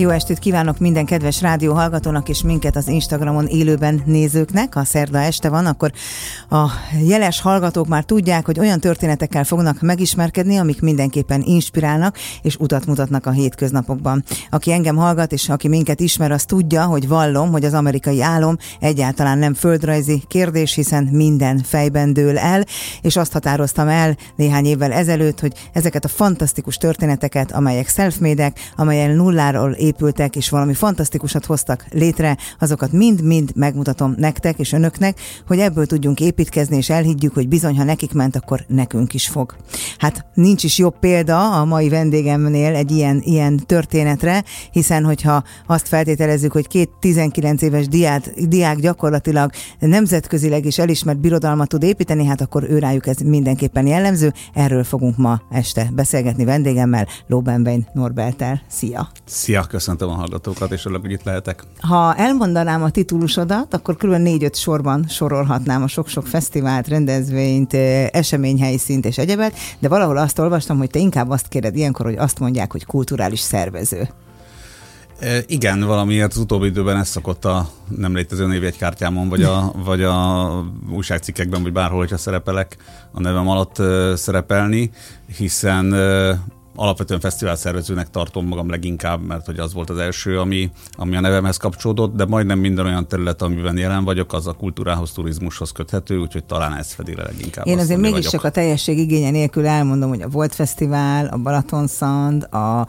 Jó estét kívánok minden kedves rádióhallgatónak és minket az Instagramon élőben nézőknek. Ha szerda este van, akkor a jeles hallgatók már tudják, hogy olyan történetekkel fognak megismerkedni, amik mindenképpen inspirálnak és utat mutatnak a hétköznapokban. Aki engem hallgat és aki minket ismer, az tudja, hogy vallom, hogy az amerikai álom egyáltalán nem földrajzi kérdés, hiszen minden fejben dől el, és azt határoztam el néhány évvel ezelőtt, hogy ezeket a fantasztikus történeteket, amelyek self-made-ek, amelyen nulláról épültek, és valami fantasztikusat hoztak létre, azokat mind-mind megmutatom nektek és önöknek, hogy ebből tudjunk építkezni, és elhiggyük, hogy bizony, ha nekik ment, akkor nekünk is fog. Hát nincs is jobb példa a mai vendégemnél egy ilyen történetre, hiszen hogyha azt feltételezzük, hogy két 19 éves diák gyakorlatilag nemzetközileg is elismert birodalmat tud építeni, hát akkor őrájuk ez mindenképpen jellemző. Erről fogunk ma este beszélgetni vendégemmel, Löwenbein Norberttel. Szia! Szia! Köszöntöm a hallgatókat, és örülök, hogy itt lehetek. Ha elmondanám a titulusodat, akkor kb. 4-5 sorban sorolhatnám a sok-sok fesztivált, rendezvényt, eseményhelyszínt és egyebet, de valahol azt olvastam, hogy te inkább azt kéred ilyenkor, hogy azt mondják, hogy kulturális szervező. Igen, valamiért az utóbbi időben ez szokott a nem létező névjegykártyámon, vagy a újságcikkekben, vagy bárhol, hogyha szerepelek, a nevem alatt szerepelni, hiszen... Alapvetően fesztiválszervezőnek tartom magam leginkább, mert hogy az volt az első, ami a nevemhez kapcsolódott, de majdnem minden olyan terület, amiben jelen vagyok, az a kultúrához, turizmushoz köthető, úgyhogy talán ez fedi le leginkább. Én azért mégiscsak a teljesség igénye nélkül elmondom, hogy a Volt Fesztivál, a Balaton Sound, a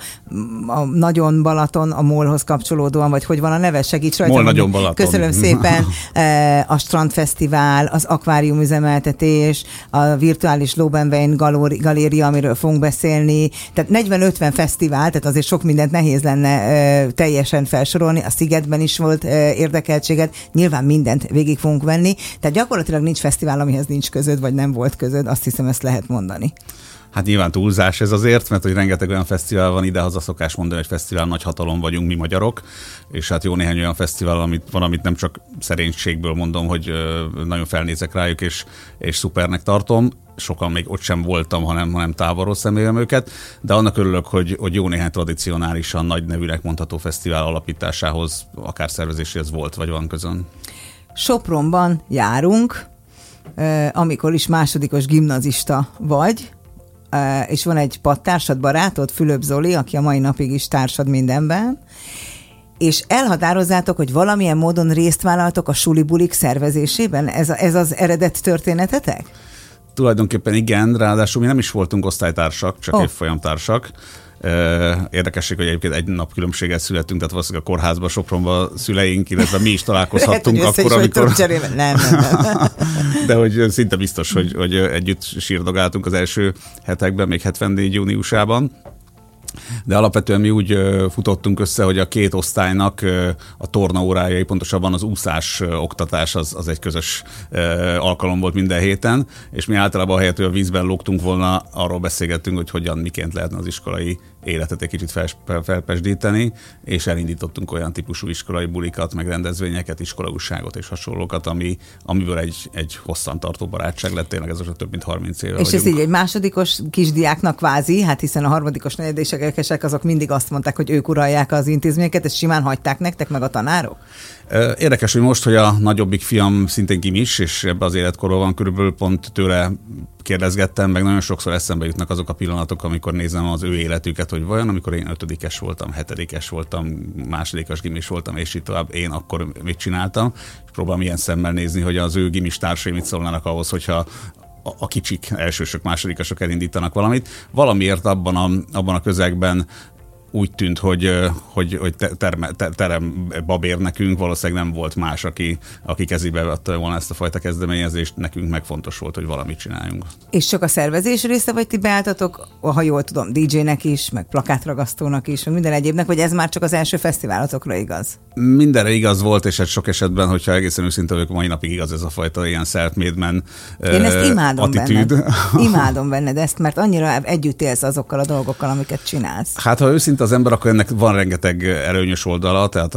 Nagyon Balaton, a MOL-hoz kapcsolódóan, vagy hogy van a neve, segíts rajta. MOL Nagyon Balaton. Köszönöm szépen. A Strandfesztivál, az akvárium üzemeltetés, a virtuális Löwenbein Galéria, amiről fogunk beszélni. Tehát 40-50 fesztivál, tehát azért sok mindent nehéz lenne teljesen felsorolni. A Szigetben is volt érdekeltséget, nyilván mindent végig fogunk venni. Tehát gyakorlatilag nincs fesztivál, amihez nincs közöd, vagy nem volt közöd, azt hiszem, ezt lehet mondani. Hát nyilván túlzás ez azért, mert hogy rengeteg olyan fesztivál van, idehaza szokás mondani, hogy fesztivál nagy hatalom vagyunk mi magyarok, és hát jó néhány olyan fesztivál, amit nem csak szerénységből mondom, hogy nagyon felnézek rájuk, és szupernek tartom. Sokan még ott sem voltam, hanem távolról szemlélem őket, de annak örülök, hogy jó néhány tradicionálisan nagy nevűnek mondható fesztivál alapításához, akár szervezéséhez volt, vagy van közön. Sopronban járunk, amikor is másodikos gimnazista vagy, és van egy padtársad, barátod, Fülöp Zoli, aki a mai napig is társad mindenben, és elhatározzátok, hogy valamilyen módon részt vállaltok a sulibulik szervezésében? Ez az eredet történetetek? Tulajdonképpen igen, ráadásul mi nem is voltunk osztálytársak, csak évfolyamtársak. Érdekesség, hogy egyébként egy nap különbséggel születtünk, tehát valószínűleg a kórházban, Sopronban szüleink, illetve mi is találkozhattunk. Lehet, akkor, amikor... Nem. De hogy szinte biztos, hogy együtt sírdogáltunk az első hetekben, még 74 júniusában. De alapvetően mi úgy futottunk össze, hogy a két osztálynak a tornaórájai, pontosabban az úszás oktatás az egy közös alkalom volt minden héten, és mi általában ahelyett, hogy a vízben lógtunk volna, arról beszélgettünk, hogy hogyan, miként lehetne az iskolai életet egy kicsit felpesdíteni, és elindítottunk olyan típusú iskolai bulikat, meg rendezvényeket, iskolaúságot és hasonlókat, amiből egy hosszantartó barátság lett, tényleg ez az több mint 30 éve vagyunk. És ez így egy másodikos kisdiáknak kvázi, hát hiszen a harmadikos negyedikesek azok mindig azt mondták, hogy ők uralják az intézményeket, és simán hagyták nektek meg a tanárok? Érdekes, hogy most, hogy a nagyobbik fiam szintén gimis, és ebbe az életkorban van körülbelül, pont tőle kérdezgettem, meg nagyon sokszor eszembe jutnak azok a pillanatok, amikor nézem az ő életüket, hogy vajon, amikor én 5-es voltam, 7-es voltam, 2-as gimis voltam, és így tovább, én akkor mit csináltam, és próbálom ilyen szemmel nézni, hogy az ő gimis társai mit szólnának ahhoz, hogyha a kicsik, elsősök, másodikasok elindítanak valamit. Valamiért abban a közegben úgy tűnt, hogy terem babér nekünk, valószínűleg nem volt más, aki kezébe vette volna ezt a fajta kezdeményezést, nekünk meg fontos volt, hogy valamit csináljunk. És csak a szervezés része, vagy ti beálltatok, ha jól tudom, DJ-nek is, meg plakátragasztónak is, meg minden egyébnek, vagy ez már csak az első fesztiválatokra igaz? Mindenre igaz volt, és sok esetben, hogyha egészen őszinte vagyok, mai napig igaz ez a fajta ilyen self-made-man attitűd. Én ezt imádom benned. Imádom benned ezt, mert annyira együtt élsz azokkal a dolgokkal, amiket csinálsz. Hát, ha őszinte az ember, akkor ennek van rengeteg előnyös oldala, tehát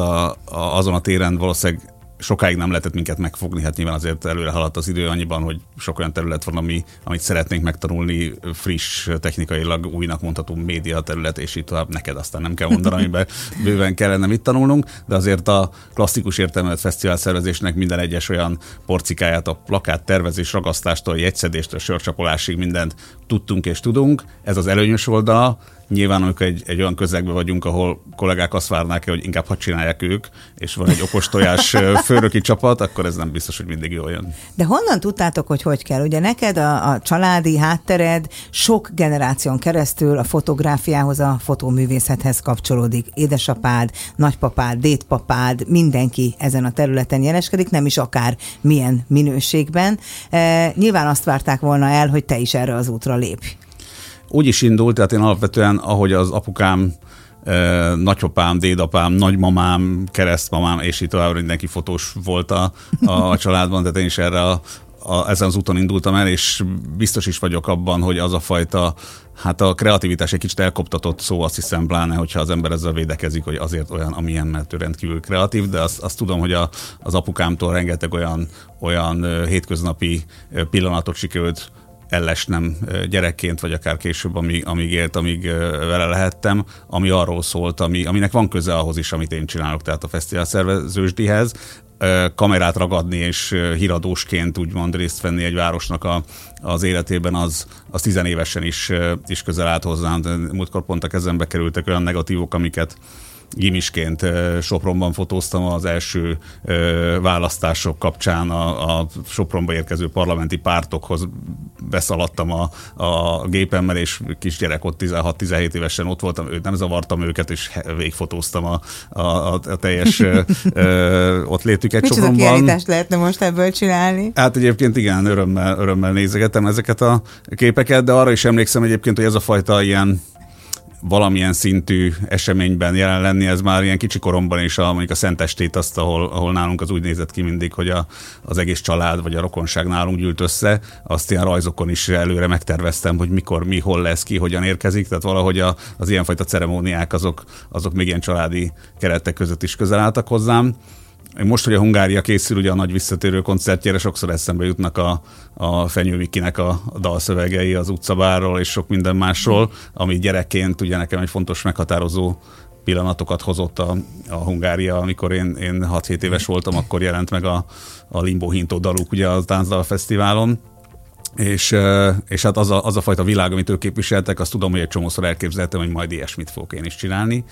azon a téren valószínűleg sokáig nem lehetett minket megfogni, hát nyilván azért előre haladt az idő annyiban, hogy sok olyan terület van, amit szeretnénk megtanulni, friss, technikailag újnak mondható média terület, és így tovább, neked aztán nem kell mondani, amiben bőven kellene mit tanulnunk, de azért a klasszikus értelmet fesztivál szervezésnek minden egyes olyan porcikáját, a plakát, tervezés, ragasztástól, jegyszedéstől, sörcsapolásig mindent tudtunk és tudunk. Ez az előnyös oldala. Nyilván, amikor egy olyan közegben vagyunk, ahol kollégák azt várnák el, hogy inkább hadd csinálják ők, és van egy okos tojás főnöki csapat, akkor ez nem biztos, hogy mindig jól jön. De honnan tudtátok, hogy kell? Ugye neked a családi háttered sok generáción keresztül a fotográfiához, a fotóművészethez kapcsolódik. Édesapád, nagypapád, dédpapád, mindenki ezen a területen jeleskedik, nem is akár milyen minőségben. Nyilván azt várták volna el, hogy te is erre az útra lépj. Úgy is indult, tehát én alapvetően, ahogy az apukám, nagyapám, dédapám, nagymamám, keresztmamám, és így tovább mindenki fotós volt a családban, tehát én is erre ezen az úton indultam el, és biztos is vagyok abban, hogy az a fajta, hát a kreativitás egy kicsit elkoptatott szó, azt hiszem, pláne, hogyha az ember ezzel védekezik, hogy azért olyan, amilyen, mert ő rendkívül kreatív, de azt tudom, hogy az apukámtól rengeteg olyan hétköznapi pillanatot sikerült ellesnem gyerekként, vagy akár később, amíg élt, amíg vele lehettem, ami arról szólt, aminek van köze ahhoz is, amit én csinálok, tehát a fesztivál szervezősdihez. Kamerát ragadni és híradósként úgymond részt venni egy városnak az életében, az 10 évesen is közel állt hozzám. Múltkor pont a kezembe kerültek olyan negatívok, amiket gimisként Sopronban fotóztam az első választások kapcsán, a Sopronba érkező parlamenti pártokhoz beszaladtam a gépemmel, és kisgyerek ott 16-17 évesen ott voltam, őt nem zavartam őket, és végigfotóztam a teljes ott létüket Sopronban. Micsoda kiállítást lehetne most ebből csinálni? Hát egyébként igen, örömmel nézegetem ezeket a képeket, de arra is emlékszem egyébként, hogy ez a fajta ilyen valamilyen szintű eseményben jelen lenni, ez már ilyen kicsi koromban is, mondjuk a Szentestét azt, ahol nálunk az úgy nézett ki mindig, hogy az egész család vagy a rokonság nálunk gyűlt össze, azt ilyen rajzokon is előre megterveztem, hogy mikor, mi, hol lesz, ki, hogyan érkezik, tehát valahogy az ilyenfajta ceremóniák azok még ilyen családi keretek között is közel álltak hozzám. Most, hogy a Hungária készül, ugye a nagy visszatérő koncertjére, sokszor eszembe jutnak a Fenyő Mikinek a dalszövegei az utcabárról és sok minden másról, ami gyerekként ugye nekem egy fontos meghatározó pillanatokat hozott a Hungária, amikor én 6-7 éves voltam, akkor jelent meg a Limbo Hinto daluk ugye a Táncdala Fesztiválon. És hát az a fajta világ, amit ők képviseltek, azt tudom, hogy egy csomószor elképzeltem, hogy majd ilyesmit fogok én is csinálni,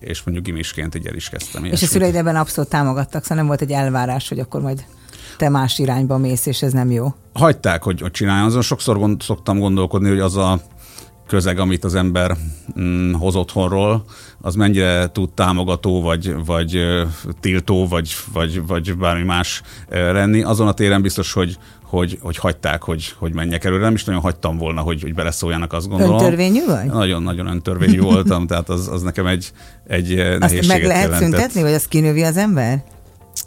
és mondjuk gimisként így el is kezdtem. Ilyesmit. És a szüleid ebben abszolút támogattak, szóval nem volt egy elvárás, hogy akkor majd te más irányba mész, és ez nem jó? Hagyták, hogy csináljon. Azon sokszor szoktam gondolkodni, hogy az a közeg, amit az ember hoz otthonról, az mennyire tud támogató, vagy tiltó, vagy bármi más lenni. Azon a téren biztos, hogy hagyták, hogy menjek előre. Nem is nagyon hagytam volna, hogy beleszóljanak, azt gondolom. Öntörvényű vagy? Nagyon-nagyon öntörvényű voltam, tehát az nekem egy nehézséget jelentett. Azt meg lehet szüntetni, vagy azt kinövi az ember?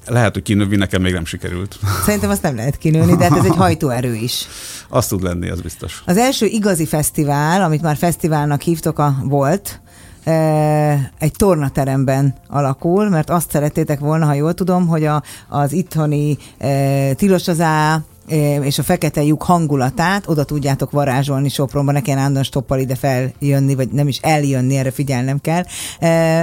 Lehet, hogy kinővi, nekem még nem sikerült. Szerintem azt nem lehet kinőni, de hát ez egy hajtóerő is. Azt tud lenni, az biztos. Az első igazi fesztivál, amit már fesztiválnak hívtok, a Volt, egy tornateremben alakul, mert azt szerettétek volna, ha jól tudom, hogy az itthoni tilos az á és a fekete lyuk hangulatát oda tudjátok varázsolni Sopronban, nekem állandóan stoppal ide feljönni, vagy nem is eljönni, erre figyelnem kell.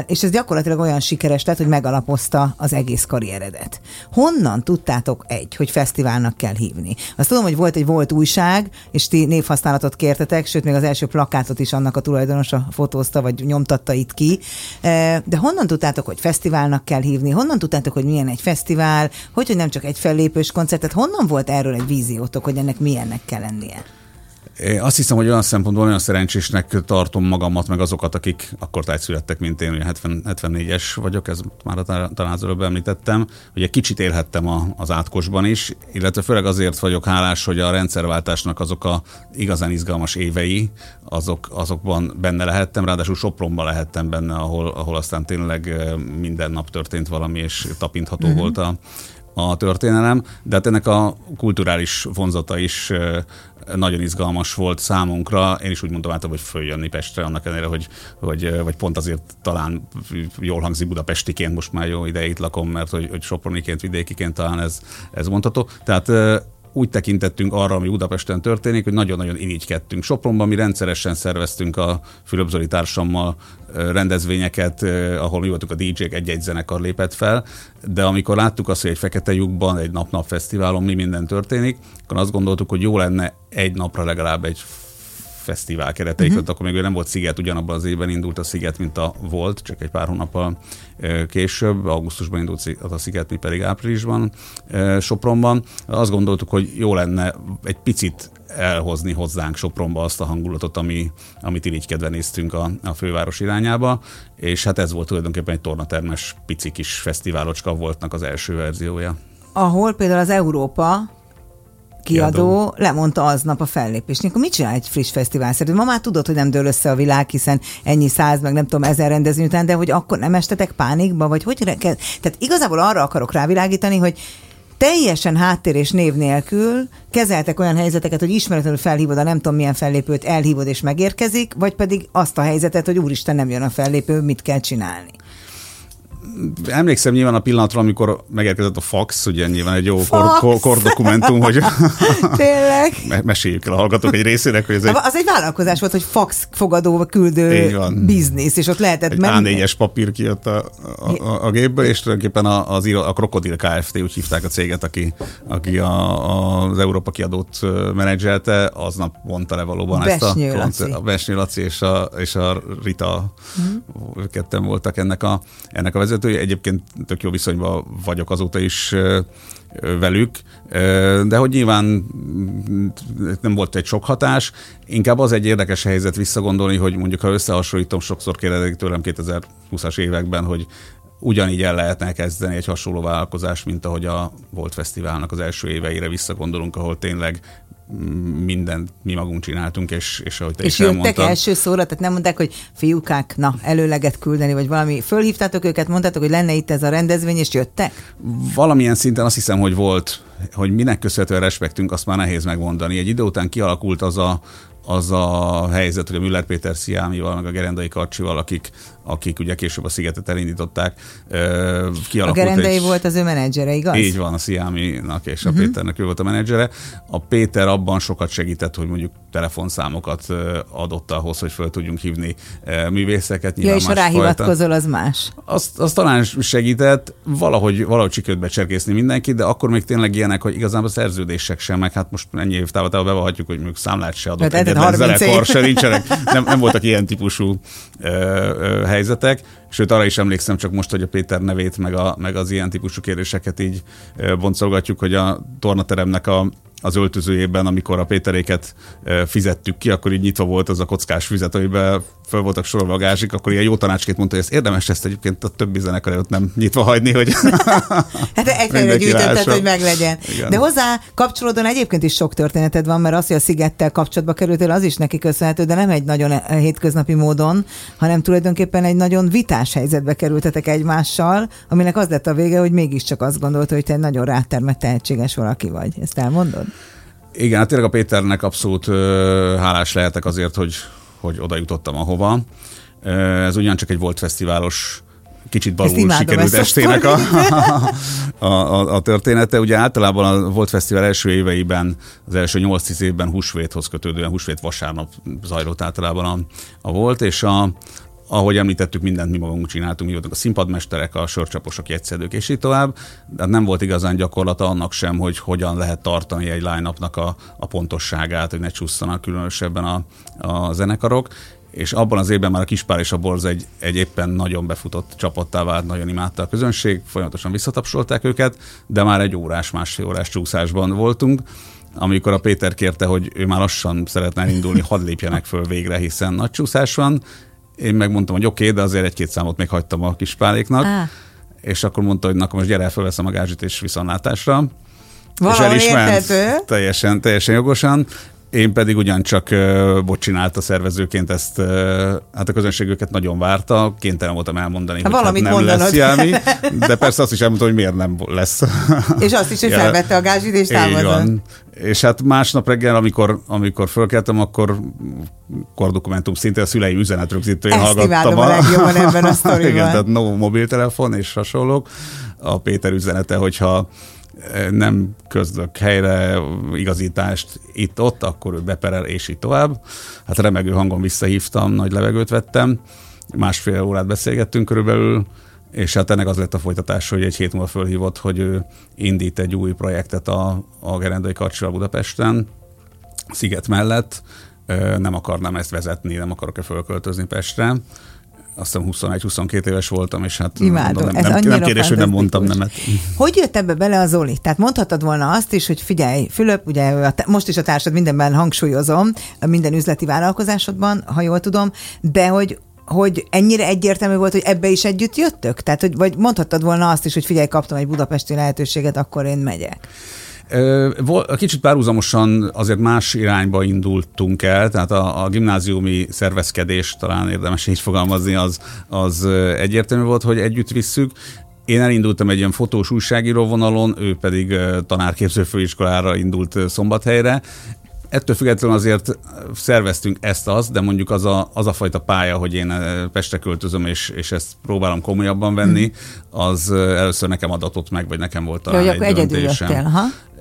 És ez gyakorlatilag olyan sikeres lett, hogy megalapozta az egész karrieredet. Honnan tudtátok hogy fesztiválnak kell hívni? Azt tudom, hogy volt egy Volt újság, és ti névhasználatot kértetek, sőt, még az első plakátot is annak a tulajdonosa fotózta, vagy nyomtatta itt ki. De honnan tudtátok, hogy fesztiválnak kell hívni? Honnan tudtátok, hogy milyen egy fesztivál? Hogy nem csak egy fellépős koncertet? Honnan volt erről egy víziótok, hogy ennek milyennek kell lennie? Én azt hiszem, hogy olyan szempontból nagyon szerencsésnek tartom magamat, meg azokat, akik akkortájt születtek, mint én, ugye 74-es vagyok, ez már talán az előbb említettem, hogy egy kicsit élhettem az átkosban is, illetve főleg azért vagyok hálás, hogy a rendszerváltásnak azok a igazán izgalmas évei, azokban benne lehettem, ráadásul Sopronban lehettem benne, ahol aztán tényleg minden nap történt valami, és tapintható volt a történelem, de hát ennek a kulturális vonzata is nagyon izgalmas volt számunkra. Én is úgy mondtam általában, hogy följönni Pestre, annak ellenére, hogy vagy pont azért talán jól hangzik budapestiként, most már jó ideig itt lakom, mert hogy soproniként, vidékiként talán ez mondható. Tehát úgy tekintettünk arra, ami Budapesten történik, hogy nagyon-nagyon irigykedtünk. Sopronban mi rendszeresen szerveztünk a Fülöp Zoli társammal rendezvényeket, ahol mi voltunk a DJ-k, egy-egy zenekar lépett fel, de amikor láttuk azt, hogy egy fekete lyukban, egy nap-nap fesztiválon mi minden történik, akkor azt gondoltuk, hogy jó lenne egy napra legalább egy fesztivál keretei között, akkor még nem volt Sziget, ugyanabban az évben indult a Sziget, mint a Volt, csak egy pár hónappal később, augusztusban indult a Sziget, mi pedig áprilisban Sopronban. Azt gondoltuk, hogy jó lenne egy picit elhozni hozzánk Sopronba azt a hangulatot, amit irigykedve néztünk a főváros irányába, és hát ez volt tulajdonképpen egy tornatermes pici kis fesztiválocska, Voltnak az első verziója. Ahol például az Európa kiadó lemondta aznap a fellépést. Akkor mit csinál egy friss fesztivál? Ma már tudod, hogy nem dől össze a világ, hiszen ennyi 100, meg nem tudom, 1000 rendezvény után, de hogy akkor nem estetek pánikba, vagy hogy tehát igazából arra akarok rávilágítani, hogy teljesen háttér és név nélkül kezeltek olyan helyzeteket, hogy ismeretlenül felhívod a nem tudom milyen fellépőt, elhívod és megérkezik, vagy pedig azt a helyzetet, hogy úristen, nem jön a fellépő, mit kell csinálni? Emlékszem nyilván a pillanatra, amikor megérkezett a fax, ugye nyilván egy jó kordokumentum, hogy meséljük el a hallgatók egy részének. Hogy az egy vállalkozás volt, hogy fax fogadó, küldő biznisz, és ott lehetett egy menni. A4-es papír kijött a gépből, és tulajdonképpen a Krokodil Kft, úgy hívták a céget, aki az Európa kiadót menedzselte, aznap mondta le valóban Besnyő ezt a Besnyő Laci és a Rita ketten voltak ennek a vezetői. Egyébként tök jó viszonyban vagyok azóta is velük, de hogy nyilván nem volt egy sok hatás. Inkább az egy érdekes helyzet visszagondolni, hogy mondjuk ha összehasonlítom, sokszor kérdezik tőlem 2020-as években, hogy ugyanígy el lehetne kezdeni egy hasonló vállalkozást, mint ahogy a Volt Fesztiválnak az első éveire visszagondolunk, ahol tényleg mindent mi magunk csináltunk, és ahogy te is elmondtad. És jöttek első szóra, tehát nem mondták, hogy fiúkák, na, előleget küldeni, vagy valami. Fölhívtátok őket, mondtátok, hogy lenne itt ez a rendezvény, és jöttek? Valamilyen szinten azt hiszem, hogy volt, hogy minek köszönhetően respektünk, azt már nehéz megmondani. Egy idő után kialakult az a helyzet, hogy a Müller Péter Sziámival, meg a Gerendai Karcsival, akik ugye később a Szigetet elindították. A Gerendai volt az ő menedzsere, igaz? Így van, a Sziáminak és a Péternek ő volt a menedzsere. A Péter abban sokat segített, hogy mondjuk telefonszámokat adott ahhoz, hogy föl tudjunk hívni művészeket. Ja, és ha ráhivatkozol, az más. Az talán segített valahogy csiköt becserkészni mindenki, de akkor még tényleg ilyenek, hogy igazából szerződések sem, meg hát most ennyi év távlatában bevallhatjuk, hogy mondjuk számlát se adott. Nem voltak ilyen típusú helyzetek, sőt arra is emlékszem csak most, hogy a Péter nevét meg az ilyen típusú kérdéseket így boncolgatjuk, hogy a tornateremnek az öltözőjében, amikor a Péteréket fizettük ki, akkor így nyitva volt az a kockás füzet, amiben föl voltak sorolva a gázsik, akkor ilyen jó tanácsként mondta, hogy ez érdemes ezt egyébként a többi zenekar előtt nem nyitva hagyni, hogy hát egyfajta gyűjtötted, hogy meglegyen. Igen. De hozzá kapcsolódóan egyébként is sok történeted van, mert az, hogy a Szigettel kapcsolatba kerültél, az is neki köszönhető, de nem egy nagyon hétköznapi módon, hanem tulajdonképpen egy nagyon vitás helyzetbe kerültetek egymással, aminek az lett a vége, hogy mégiscsak azt gondolta, hogy te egy nagyon rátermett, tehetséges valaki vagy. Ezt elmondod? Igen, hát tényleg a Péternek abszolút hálás lehetek azért, hogy oda jutottam ahova. Ez ugyancsak egy Volt Fesztiválos, kicsit balul sikerült estének a története. Ugye általában a Volt Fesztivál első éveiben, az első 8-10 évben húsvéthoz kötődően, húsvét vasárnap zajlott általában a Volt, és ahogy említettük, mindent mi magunk csináltunk, mi voltunk a színpadmesterek, a sörcsaposok, jegyszedők, és így tovább. De nem volt igazán gyakorlata annak sem, hogy hogyan lehet tartani egy line-upnak a pontosságát, hogy ne csúszanak különösebben a zenekarok. És abban az évben már a Kispár és a Borz egy éppen nagyon befutott csapattá vált, nagyon imádta a közönség, folyamatosan visszatapsolták őket, de már egy órás, másfél órás csúszásban voltunk, amikor a Péter kérte, hogy ő már lassan szeretne elindulni, hadd lépjenek föl végre, hiszen nagy csúszás van. Én megmondtam, hogy oké, de azért egy-két számot még hagytam a Kispáréknak, és akkor mondta, hogy na, most gyere, felveszem a gázsit és viszontlátásra. Valami és el is ment, teljesen jogosan. Én pedig ugyancsak bocsinált a szervezőként ezt, hát a közönségüket nagyon várta, kénytelen voltam elmondani, hogy hát nem mondanod lesz Sziámi, de persze azt is elmondta, hogy miért nem lesz. És azt is, hogy felvette a gázsit és támadott. És hát másnap reggel, amikor fölkeltem, akkor kordokumentum szintén a szüleim üzenetrögzítőjén hallgattam. A legjobban ebben a sztoriban. Igen, tehát no mobiltelefon és hasonlók. A Péter üzenete, hogyha nem közlök helyre igazítást itt-ott, akkor ő beperel, és így tovább. Hát remegő hangon visszahívtam, nagy levegőt vettem, másfél órát beszélgettünk körülbelül, és hát ennek az lett a folytatás, hogy egy hét múlva fölhívott, hogy ő indít egy új projektet a Gerendai Karcsival Budapesten, Sziget mellett. Nem akarnám ezt vezetni, nem akarok-e fölköltözni Pestre. Azt hiszem 21-22 éves voltam, és hát imádom, nem kérdés, hogy nem mondtam nemet. Hogy jött ebbe bele a Zoli? Tehát mondhatod volna azt is, hogy figyelj, Fülöp, ugye most is a társad mindenben hangsúlyozom, minden üzleti vállalkozásodban, ha jól tudom, de hogy ennyire egyértelmű volt, hogy ebbe is együtt jöttök? Tehát, hogy, vagy mondhattad volna azt is, hogy figyelj, kaptam egy budapesti lehetőséget, akkor én megyek. Kicsit párhuzamosan azért más irányba indultunk el, tehát a gimnáziumi szervezkedés, talán érdemes így fogalmazni, az egyértelmű volt, hogy együtt visszük. Én elindultam egy ilyen fotós újságíró vonalon, ő pedig tanárképző főiskolára indult Szombathelyre. Ettől függetlenül azért szerveztünk ezt-azt, de mondjuk az a fajta pálya, hogy én Pestre költözöm, és ezt próbálom komolyabban venni, az először nekem adatott meg, vagy nekem volt talán egy döntésem.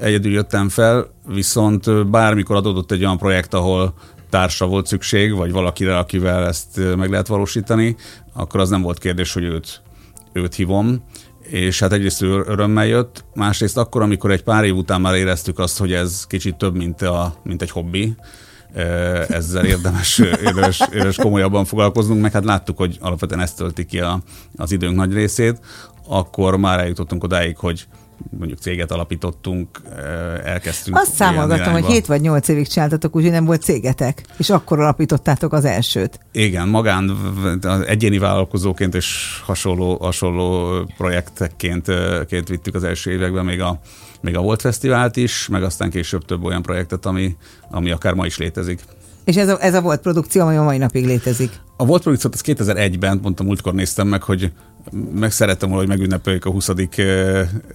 Egyedül jöttem fel, viszont bármikor adódott egy olyan projekt, ahol társa volt szükség, vagy valakire, akivel ezt meg lehet valósítani, akkor az nem volt kérdés, hogy őt hívom. És hát egyrészt örömmel jött, másrészt akkor, amikor egy pár év után már éreztük azt, hogy ez kicsit több, mint egy hobbi, ezzel érdemes komolyabban foglalkoznunk, meg hát láttuk, hogy alapvetően ezt tölti ki az időnk nagy részét, akkor már eljutottunk odáig, hogy mondjuk céget alapítottunk, elkezdtünk. Azt számolgattam, hogy 7 vagy 8 évig csináltatok, úgyhogy nem volt cégetek, és akkor alapítottátok az elsőt. Igen, magán egyéni vállalkozóként és hasonló projektekként vittük az első években még a Volt Fesztivált is, meg aztán később több olyan projektet, ami akár ma is létezik. És ez a Volt produkció, ami a mai napig létezik? A Volt produkció az 2001-ben, mondtam, múltkor néztem meg, hogy megszerettem volna, hogy megünnepeljük a 20.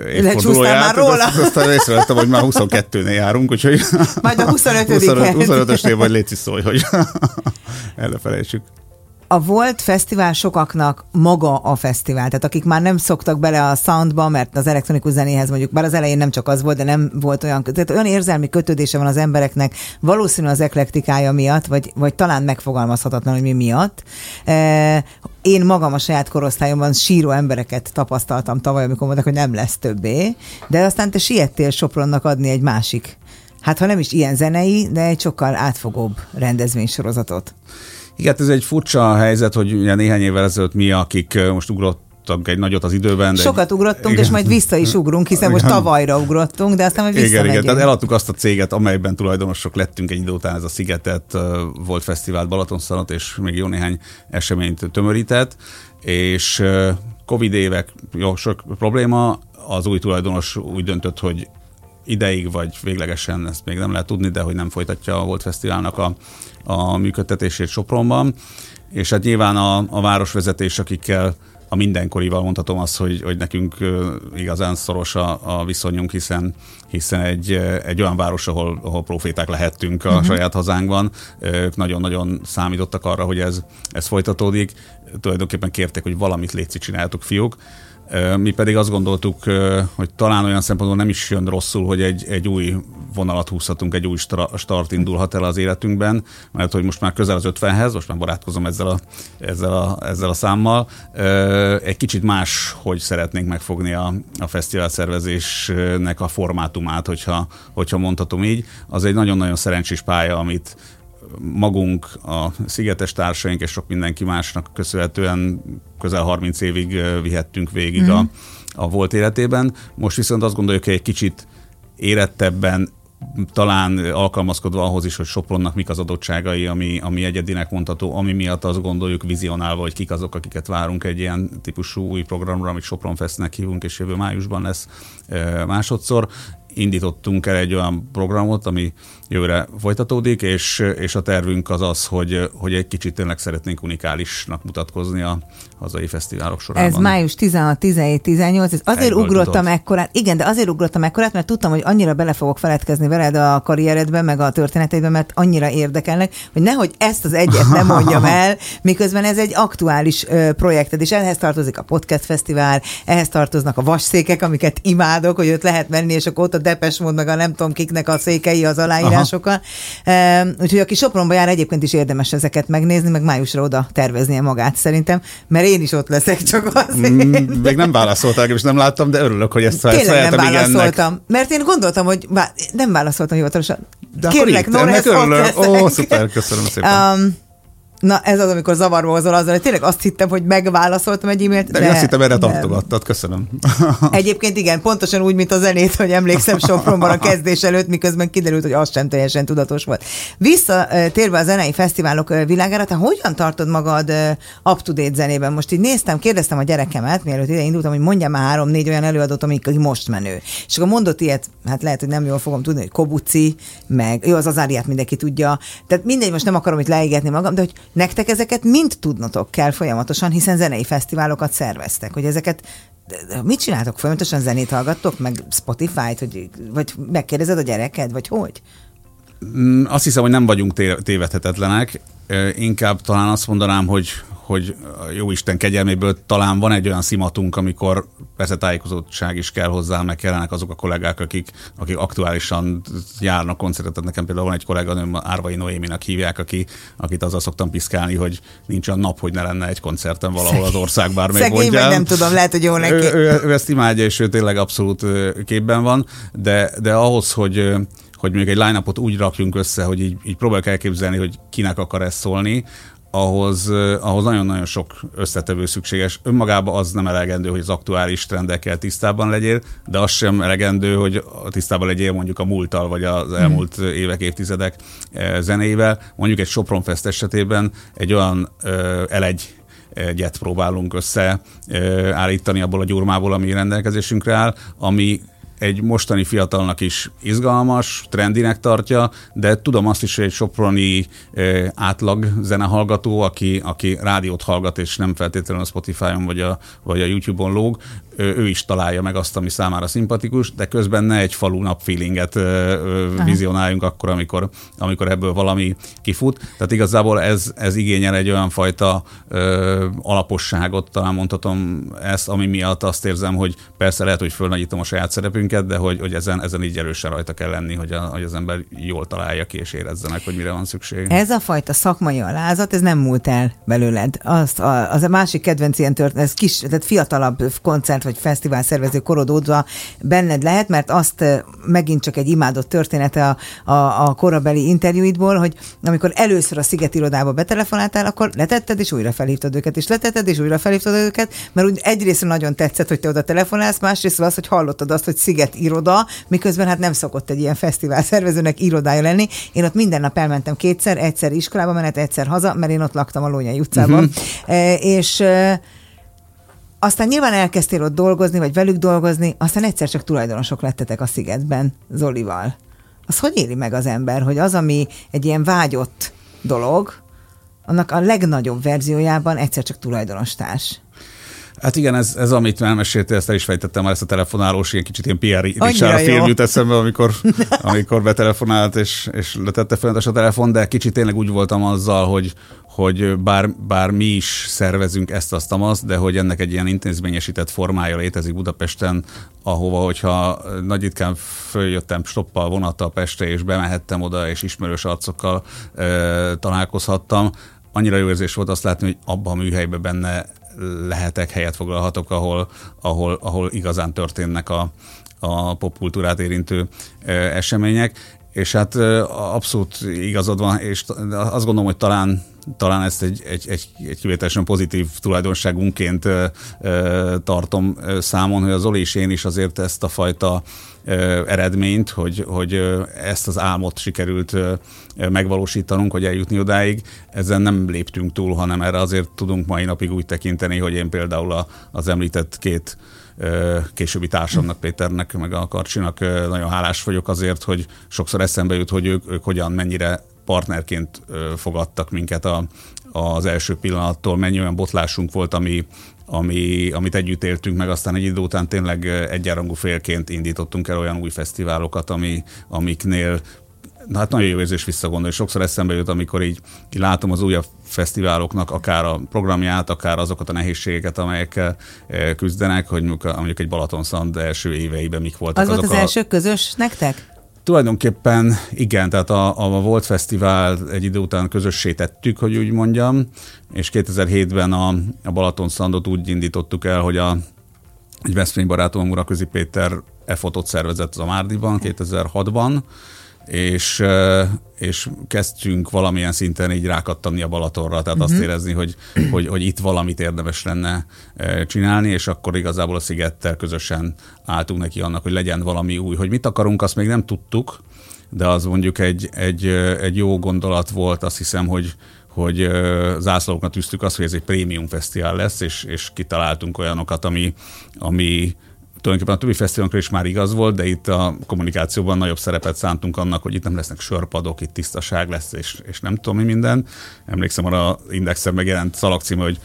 évfordulóját. Aztán észrevettem, hogy már 22-nél járunk, úgyhogy... Majd a 25-ösnél vagy léci szólj, hogy elfelejtsük. A Volt Fesztivál sokaknak maga a fesztivál, tehát akik már nem szoktak bele a soundba, mert az elektronikus zenéhez mondjuk, bár az elején nem csak az volt, de nem volt olyan, tehát olyan érzelmi kötődése van az embereknek, valószínű az eklektikája miatt, vagy talán megfogalmazhatatlan, hogy mi miatt. Én magam a saját korosztályomban síró embereket tapasztaltam tavaly, amikor mondták, hogy nem lesz többé, de aztán te siettél Sopronnak adni egy másik, hát ha nem is ilyen zenei, de egy sokkal átfogóbb rendezvénysorozatot. Igen, ez egy furcsa helyzet, hogy ugye néhány évvel ezelőtt mi, akik most ugrottunk egy nagyot az időben. Sokat ugrottunk, igen. És majd vissza is ugrunk, hiszen most tavalyra ugrottunk, de aztán majd visszamegyünk. Igen, tehát eladtuk azt a céget, amelyben tulajdonosok lettünk egy idő után, ez a Szigetet, Volt Fesztivál, Balaton Sound, és még jó néhány eseményt tömörített, és Covid évek, jó sok probléma, az új tulajdonos úgy döntött, hogy ideig, vagy véglegesen, ezt még nem lehet tudni, de hogy nem folytatja a Volt Fesztiválnak a működtetését Sopronban. És hát nyilván a városvezetés, akikkel a mindenkorival mondhatom azt, hogy nekünk igazán szoros a viszonyunk, hiszen egy olyan város, ahol proféták lehettünk a saját hazánkban, ők nagyon-nagyon számítottak arra, hogy ez folytatódik. Tulajdonképpen kérték, hogy valamit létszik, csináljátok fiúk. Mi pedig azt gondoltuk, hogy talán olyan szempontból nem is jön rosszul, hogy egy új vonalat húzhatunk, egy új start indulhat el az életünkben, mert hogy most már közel az 50-hez, most már barátkozom ezzel a számmal, egy kicsit más, hogy szeretnénk megfogni a fesztivál szervezésnek a formátumát, hogyha mondhatom így. Az egy nagyon-nagyon szerencsés pálya, amit magunk, a szigetes társaink és sok mindenki másnak köszönhetően közel 30 évig vihettünk végig a Volt életében. Most viszont azt gondoljuk, hogy egy kicsit érettebben, talán alkalmazkodva ahhoz is, hogy Sopronnak mik az adottságai, ami egyedinek mondható, ami miatt azt gondoljuk vizionálva, hogy kik azok, akiket várunk egy ilyen típusú új programra, amit Sopron Festnek hívunk, és jövő májusban lesz másodszor. indítottunk el egy olyan programot, ami jövőre folytatódik, és a tervünk az az, hogy egy kicsit tényleg szeretnénk unikálisnak mutatkozni a hazai fesztiválok sorában. Ez május 16, 17, 18, ez azért ugrottam ekkorát, igen, de azért ugrottam ekkorát, mert tudtam, hogy annyira bele fogok feledkezni veled a karrieredben, meg a történetedben, mert annyira érdekelnek, hogy nehogy ezt az egyet nem mondjam el, miközben ez egy aktuális projekted, és ehhez tartozik a Podcast Fesztivál, ehhez tartoznak a vasszékek, amiket imádok, hogy ott lehet menni, és akkor ott a Depeche Mode, meg a nem tudom kiknek a székei, az aláírásokkal. Úgyhogy aki Sopronba jár, egyébként is érdemes ezeket megnézni, meg májusra oda terveznie magát szerintem, mert én is ott leszek csak azért. Még nem válaszoltál, és nem láttam, de örülök, hogy ezt felszálljáltam igennnek. Tényleg nem válaszoltam, mert én gondoltam, hogy nem válaszoltam hivatalosan. De kérlek, Norris, ott leszek. Ó, szuper, köszönöm szépen. Na ez az, amikor zavarba hozol azzal, hogy tényleg azt hittem, hogy megválaszoltam egy e-mailt. De én azt hittem, erre tartogattad, köszönöm. Egyébként igen, pontosan úgy, mint a zenét, hogy emlékszem Sopronban a kezdés előtt, miközben kiderült, hogy az sem teljesen tudatos volt. Visszatérve a zenei fesztiválok világára, te hogyan tartod magad up-to-date zenében? Most így néztem, kérdeztem a gyerekemet, mielőtt ide indultam, hogy mondjam már 3-4 olyan előadót, amik most menő. És akkor mondott ilyet, hát lehet, hogy nem jól fogom tudni, hogy Kobuci, meg jó, az Azáriát mindenki tudja. Tehát mindegy, most nem akarom itt leégetni magam, de hogy nektek ezeket mind tudnotok kell folyamatosan, hiszen zenei fesztiválokat szerveztek, hogy ezeket mit csináltok? Folyamatosan zenét hallgattok, meg Spotify-t, vagy megkérdezed a gyereked, vagy hogy? Azt hiszem, hogy nem vagyunk tévedhetetlenek. Inkább talán azt mondanám, hogy jó Isten kegyelméből talán van egy olyan szimatunk, amikor persze tájékozottság is kell hozzá, meg kellenek azok a kollégák, akik aktuálisan járnak koncertet. Nekem például van egy kolléganőm, Árvai Noéminak hívják, akit azzal szoktam piszkálni, hogy nincs olyan nap, hogy ne lenne egy koncerten valahol az ország, bármely mondjam. Szegény, meg nem tudom, lehet, hogy jó neki. Ő ezt imádja, és ő tényleg abszolút képben van, de ahhoz, hogy még egy line-upot úgy rakjunk össze, hogy így próbáljuk elképzelni, hogy kinek akar ez szólni, ahhoz nagyon-nagyon sok összetevő szükséges. Önmagában az nem elegendő, hogy az aktuális trendekkel tisztában legyél, de az sem elegendő, hogy tisztában legyél mondjuk a múlttal, vagy az elmúlt évek, évtizedek zenével. Mondjuk egy Sopron Fest esetében egy olyan elegyet próbálunk összeállítani abból a gyurmából, ami rendelkezésünkre áll, ami egy mostani fiatalnak is izgalmas, trendinek tartja, de tudom azt is, hogy egy soproni átlag zenehallgató, aki rádiót hallgat, és nem feltétlenül a Spotify-on vagy a YouTube-on lóg, ő is találja meg azt, ami számára szimpatikus, de közben ne egy falu nap feelinget vizionáljunk akkor, amikor ebből valami kifut. Tehát igazából ez igényel egy olyan fajta alaposságot, talán mondhatom ezt, ami miatt azt érzem, hogy persze lehet, hogy fölnagyítom a saját szerepünket, de hogy ezen így erősen rajta kell lenni, hogy az ember jól találja ki, és érezzenek, hogy mire van szükség. Ez a fajta szakmai alázat, ez nem múlt el belőled. Az a másik kedvenc ilyen ez kis, tehát fiatalabb koncert vagy fesztivál szervező korodódva benned lehet, mert azt megint csak egy imádott története a korabeli interjúidból, hogy amikor először a Sziget irodába betelefonáltál, akkor letetted, és újra felhívtad őket, és letetted, és újra felhívtad őket, mert úgy egyrészt nagyon tetszett, hogy te oda telefonálsz, másrészt az, hogy hallottad azt, hogy Sziget iroda, miközben hát nem szokott egy ilyen fesztivál szervezőnek irodája lenni. Én ott minden nap elmentem kétszer, egyszer iskolába menet, egyszer haza, mert én ott laktam a Lónyai utcában. És aztán nyilván elkezdtél ott dolgozni, vagy velük dolgozni, aztán egyszer csak tulajdonosok lettetek a Szigetben Zolival. Az hogy éli meg az ember, hogy az, ami egy ilyen vágyott dolog, annak a legnagyobb verziójában egyszer csak tulajdonostás? Hát igen, ez amit elmeséltél, ezt el is fejtettem már, ezt a telefonálós, ilyen kicsit ilyen Pierre Richard film jut eszembe, amikor betelefonált, és letette fölöntes a telefon, de kicsit tényleg úgy voltam azzal, hogy bár mi is szervezünk ezt, azt, amazt, de hogy ennek egy ilyen intézményesített formája létezik Budapesten, ahova, hogyha nagy ritkán följöttem stoppal, vonattal Pestre, és bemehettem oda, és ismerős arcokkal találkozhattam, annyira jó érzés volt azt látni, hogy abban a műhelyben benne lehetek, helyet foglalhatok, ahol igazán történnek a popkultúrát érintő események, és hát abszolút igazad van, és azt gondolom, hogy talán ezt egy kivételesen pozitív tulajdonságunként tartom számon, hogy az Zoli és én is azért ezt a fajta eredményt, hogy ezt az álmot sikerült megvalósítanunk, hogy eljutni odáig, ezen nem léptünk túl, hanem erre azért tudunk mai napig úgy tekinteni, hogy én például az említett két későbbi társamnak, Péternek, meg a Karcsinak nagyon hálás vagyok azért, hogy sokszor eszembe jut, hogy ők hogyan, mennyire partnerként fogadtak minket az első pillanattól, mennyi olyan botlásunk volt, amit együtt éltünk meg, aztán egy idő után tényleg egyenrangú félként indítottunk el olyan új fesztiválokat, amiknél hát nagyon jó érzés visszagondolni. Sokszor eszembe jut, amikor így látom az újabb fesztiváloknak akár a programját, akár azokat a nehézségeket, amelyekkel küzdenek, hogy mondjuk egy Balaton Sound első éveiben mik voltak. Az azok volt az első közös nektek? Tulajdonképpen igen, tehát a Volt Fesztivál egy idő után közössé tettük, hogy úgy mondjam, és 2007-ben a Balaton Soundot úgy indítottuk el, hogy egy veszprémi barátom, Uraközi Péter e-fotót szervezett az Amárdiban 2006-ban, és kezdtünk valamilyen szinten így rákattanni a Balatonra, tehát azt érezni, hogy itt valamit érdemes lenne csinálni, és akkor igazából a Szigettel közösen álltunk neki annak, hogy legyen valami új. Hogy mit akarunk, azt még nem tudtuk, de az mondjuk egy jó gondolat volt, azt hiszem, hogy zászlóknak tűztük azt, hogy ez egy prémium fesztivál lesz, és kitaláltunk olyanokat, ami tulajdonképpen a többi fesztiválunkra is már igaz volt, de itt a kommunikációban nagyobb szerepet szántunk annak, hogy itt nem lesznek sörpadok, itt tisztaság lesz, és nem tudom mi minden. Emlékszem arra az Indexen megjelent szalagcíme, hogy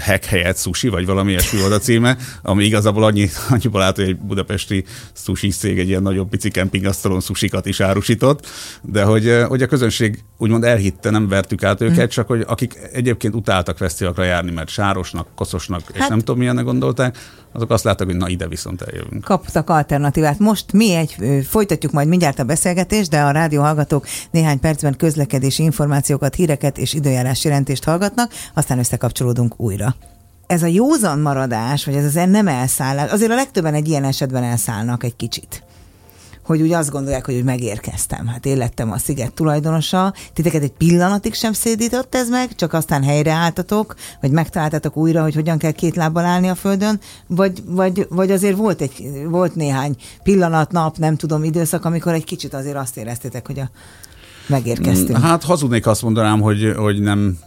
hack helyett sushi, vagy valami ilyesmi volt a címe, ami igazából annyiból állt, hogy egy budapesti sushi cég egy ilyen nagyobb pici kempingasztalon sushikat is árusított, de hogy a közönség úgymond elhitte, nem vertük át őket, csak hogy akik egyébként utáltak fesztiválokra járni, mert sárosnak, koszosnak, és nem tudom milyennek gondolták, azok azt láttak, hogy na ide viszont eljövünk. Kaptak alternatívát. Most mi folytatjuk majd mindjárt a beszélgetést, de a rádióhallgatók néhány percben közlekedési információkat, híreket és időjárás jelentést hallgatnak, aztán összekapcsolódunk újra. Ez a józan maradás, vagy ez az nem elszállás, azért a legtöbben egy ilyen esetben elszállnak egy kicsit. Hogy úgy azt gondolják, hogy megérkeztem. Hát én lettem a Sziget tulajdonosa. Titeket egy pillanatig sem szédított ez meg, csak aztán helyreálltatok, vagy megtaláltatok újra, hogy hogyan kell két lábbal állni a földön, vagy azért volt néhány pillanat, nap, nem tudom, időszak, amikor egy kicsit azért azt éreztétek, hogy megérkeztünk. Hát hazudnék, azt mondanám, hogy nem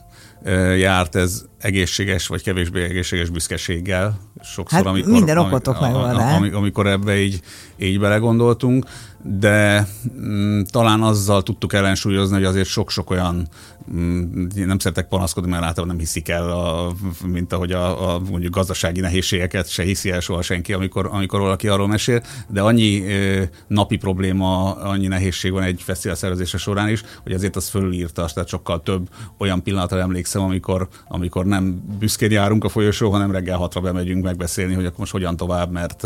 járt ez egészséges vagy kevésbé egészséges büszkeséggel. Sokszor, hát amikor, minden okotok megvan rá. Amikor ebbe így belegondoltunk, de talán azzal tudtuk ellensúlyozni, hogy azért sok-sok olyan, nem szeretek panaszkodni, mert általában nem hiszik el, mint ahogy a mondjuk gazdasági nehézségeket se hiszi el soha senki, amikor valaki arról mesél, de annyi napi probléma, annyi nehézség van egy fesztivál szervezése során is, hogy azért az fölülírta, tehát sokkal több olyan pillanatra emlékszem, amikor nem büszkén járunk a folyosó, hanem reggel 6-ra bemegyünk megbeszélni, hogy akkor most hogyan tovább, mert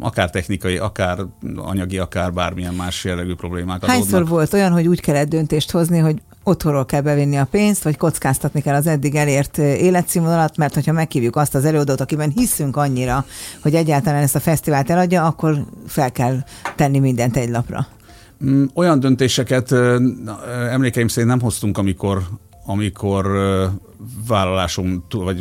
akár technikai, akár anyagi, akár bármilyen más jellegű problémák. Hányszor volt olyan, hogy úgy kellett döntést hozni, hogy otthonról kell bevinni a pénzt, vagy kockáztatni kell az eddig elért életszínvonalat, mert hogyha meghívjuk azt az előadót, akiben hiszünk annyira, hogy egyáltalán ezt a fesztivált eladja, akkor fel kell tenni mindent egy lapra. Olyan döntéseket emlékeim szerint nem hoztunk, amikor vállaláson, vagy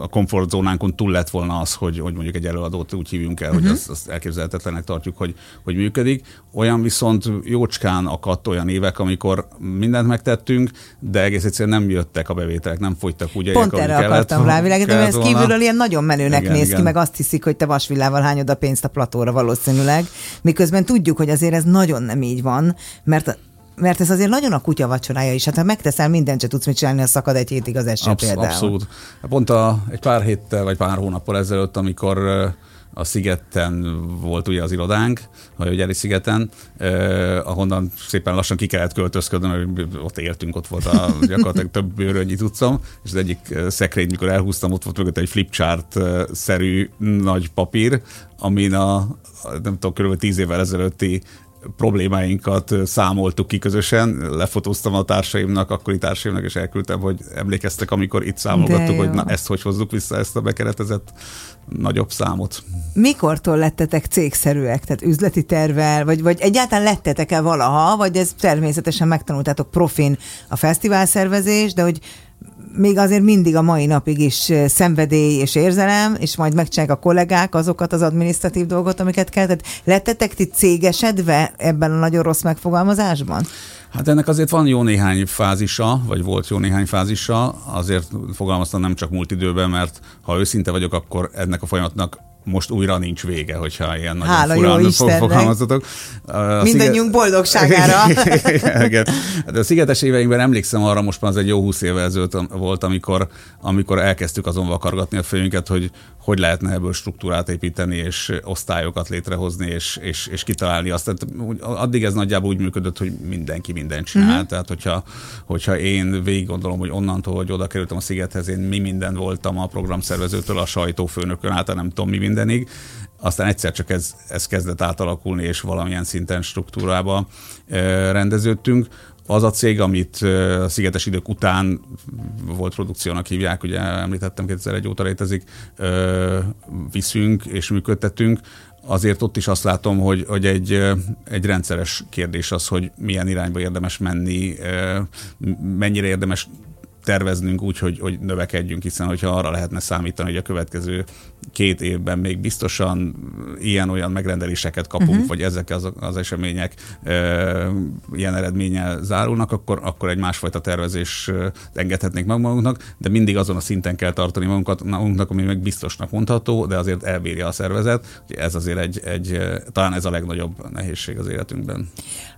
a komfortzónánkon túl lett volna az, hogy mondjuk egy előadót úgy hívjunk el, hogy azt elképzelhetetlennek tartjuk, hogy működik. Olyan viszont jócskán akadt olyan évek, amikor mindent megtettünk, de egész egyszerűen nem jöttek a bevételek, nem folytak úgy. Pont erre akartam rávilágítani, mert ez kívülről ilyen nagyon menőnek néz ki, meg azt hiszik, hogy te vasvillával hányod a pénzt a platóra valószínűleg, miközben tudjuk, hogy azért ez nagyon nem így van, mert ez azért nagyon a kutya vacsorája is. Hát ha megteszel, mindent se tudsz mit csinálni, ha szakad egy hétig az eső például. Abszolút. Pont egy pár héttel, vagy pár hónappal ezelőtt, amikor a Szigeten volt ugye az irodánk, a Hajógyári Szigeten, ahonnan szépen lassan ki kellett költözködni, mert ott éltünk, ott volt gyakorlatilag több bőrönnyi tudszom, és az egyik szekrény, mikor elhúztam, ott volt mögött egy flipchart-szerű nagy papír, amin nem tudom, kb. 10 évvel ezelőtti problémáinkat számoltuk ki közösen, lefotóztam a akkori társaimnak, és elküldtem, hogy emlékeztek, amikor itt számolgattuk, hogy na, ezt hogy hozzuk vissza, ezt a bekeretezett nagyobb számot. Mikortól lettetek cégszerűek? Tehát üzleti tervvel, vagy egyáltalán lettetek-e valaha, vagy ez természetesen megtanultátok profin a fesztiválszervezés, de hogy még azért mindig a mai napig is szenvedély és érzelem, és majd megcsinálják a kollégák azokat az adminisztratív dolgot, amiket kell. Tehát lettetek ti cégesedve ebben a nagyon rossz megfogalmazásban? Hát ennek azért van jó néhány fázisa, vagy volt jó néhány fázisa, azért fogalmaztam nem csak múlt időben, mert ha őszinte vagyok, akkor ennek a folyamatnak most újra nincs vége, hogyha ilyen nagyon furán fogalmaztatok. Mindannyiunk boldogságára. Igen. De a szigetes éveinkben emlékszem arra, most már az egy jó 20 évvel ezelőtt volt, amikor elkezdtük azon vakargatni a fejünket, hogy lehetne ebből struktúrát építeni, és osztályokat létrehozni, és kitalálni azt. Tehát addig ez nagyjából úgy működött, hogy mindenki mindent csinál. Uh-huh. Tehát hogyha én végig gondolom, hogy onnantól, hogy oda kerültem a Szigethez, én mi minden voltam a programszervezőtől, a sajtófőnökön, által nem tudom mi mindenig, aztán egyszer csak ez kezdett átalakulni, és valamilyen szinten struktúrába rendeződtünk. Az a cég, amit a Szigetes idők után Volt Produkciónak hívják, ugye említettem, 2001 óta létezik, viszünk és működtetünk, azért ott is azt látom, hogy egy rendszeres kérdés az, hogy milyen irányba érdemes menni, mennyire érdemes terveznünk úgy, hogy növekedjünk, hiszen hogyha arra lehetne számítani, hogy a következő 2 évben még biztosan ilyen-olyan megrendeléseket kapunk, uh-huh. vagy ezek az események ilyen eredménnyel zárulnak, akkor egy másfajta tervezést engedhetnénk meg magunknak, de mindig azon a szinten kell tartani magunknak, ami meg biztosnak mondható, de azért elbírja a szervezet. Ez azért talán ez a legnagyobb nehézség az életünkben.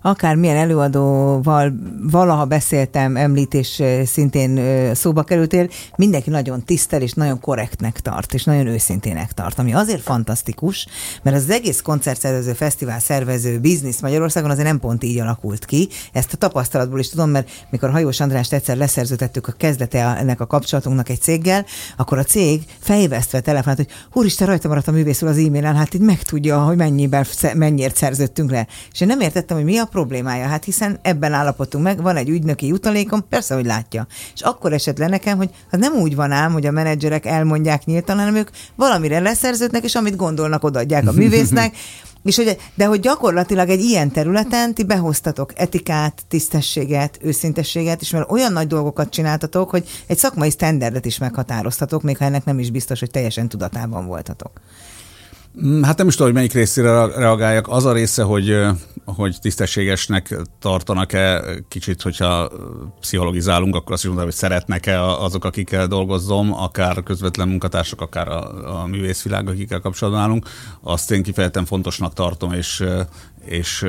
Akármilyen előadóval valaha beszéltem, említés szintén szóba kerültél, mindenki nagyon tisztel és nagyon korrektnek tart, és nagyon őszintének tart, ami azért fantasztikus, mert az egész koncertszervező, fesztivál szervező biznisz Magyarországon azért nem pont így alakult ki. Ezt a tapasztalatból is tudom, mert mikor Hajós Andrást egyszer leszerződtettük a kezdete ennek a kapcsolatunknak egy céggel, akkor a cég fejvesztve telefonált, hogy úristen, rajta maradt a művészül az e-mailen, hát így megtudja, hogy mennyire szerződtünk le. És én nem értettem, hogy mi a problémája, hát hiszen ebben állapodtunk meg, van egy ügynöki jutalékom, persze, hogy látja. És akkor esett le nekem, hogy az nem úgy van ám, hogy a menedzserek elmondják nyíltan, hanem ők valamire leszerződnek, és amit gondolnak, odaadják a művésznek. És de hogy gyakorlatilag egy ilyen területen ti behoztatok etikát, tisztességet, őszintességet, és mert olyan nagy dolgokat csináltatok, hogy egy szakmai sztenderdet is meghatároztatok, még ha ennek nem is biztos, hogy teljesen tudatában voltatok. Hát nem is tudom, hogy melyik részére reagáljak. Az a része, hogy tisztességesnek tartanak-e, kicsit, hogyha pszichologizálunk, akkor azt is mondom, hogy szeretnek-e azok, akikkel dolgozzom, akár közvetlen munkatársak, akár a művészvilág, akikkel kapcsolatban állunk. Azt én kifejezetten fontosnak tartom, és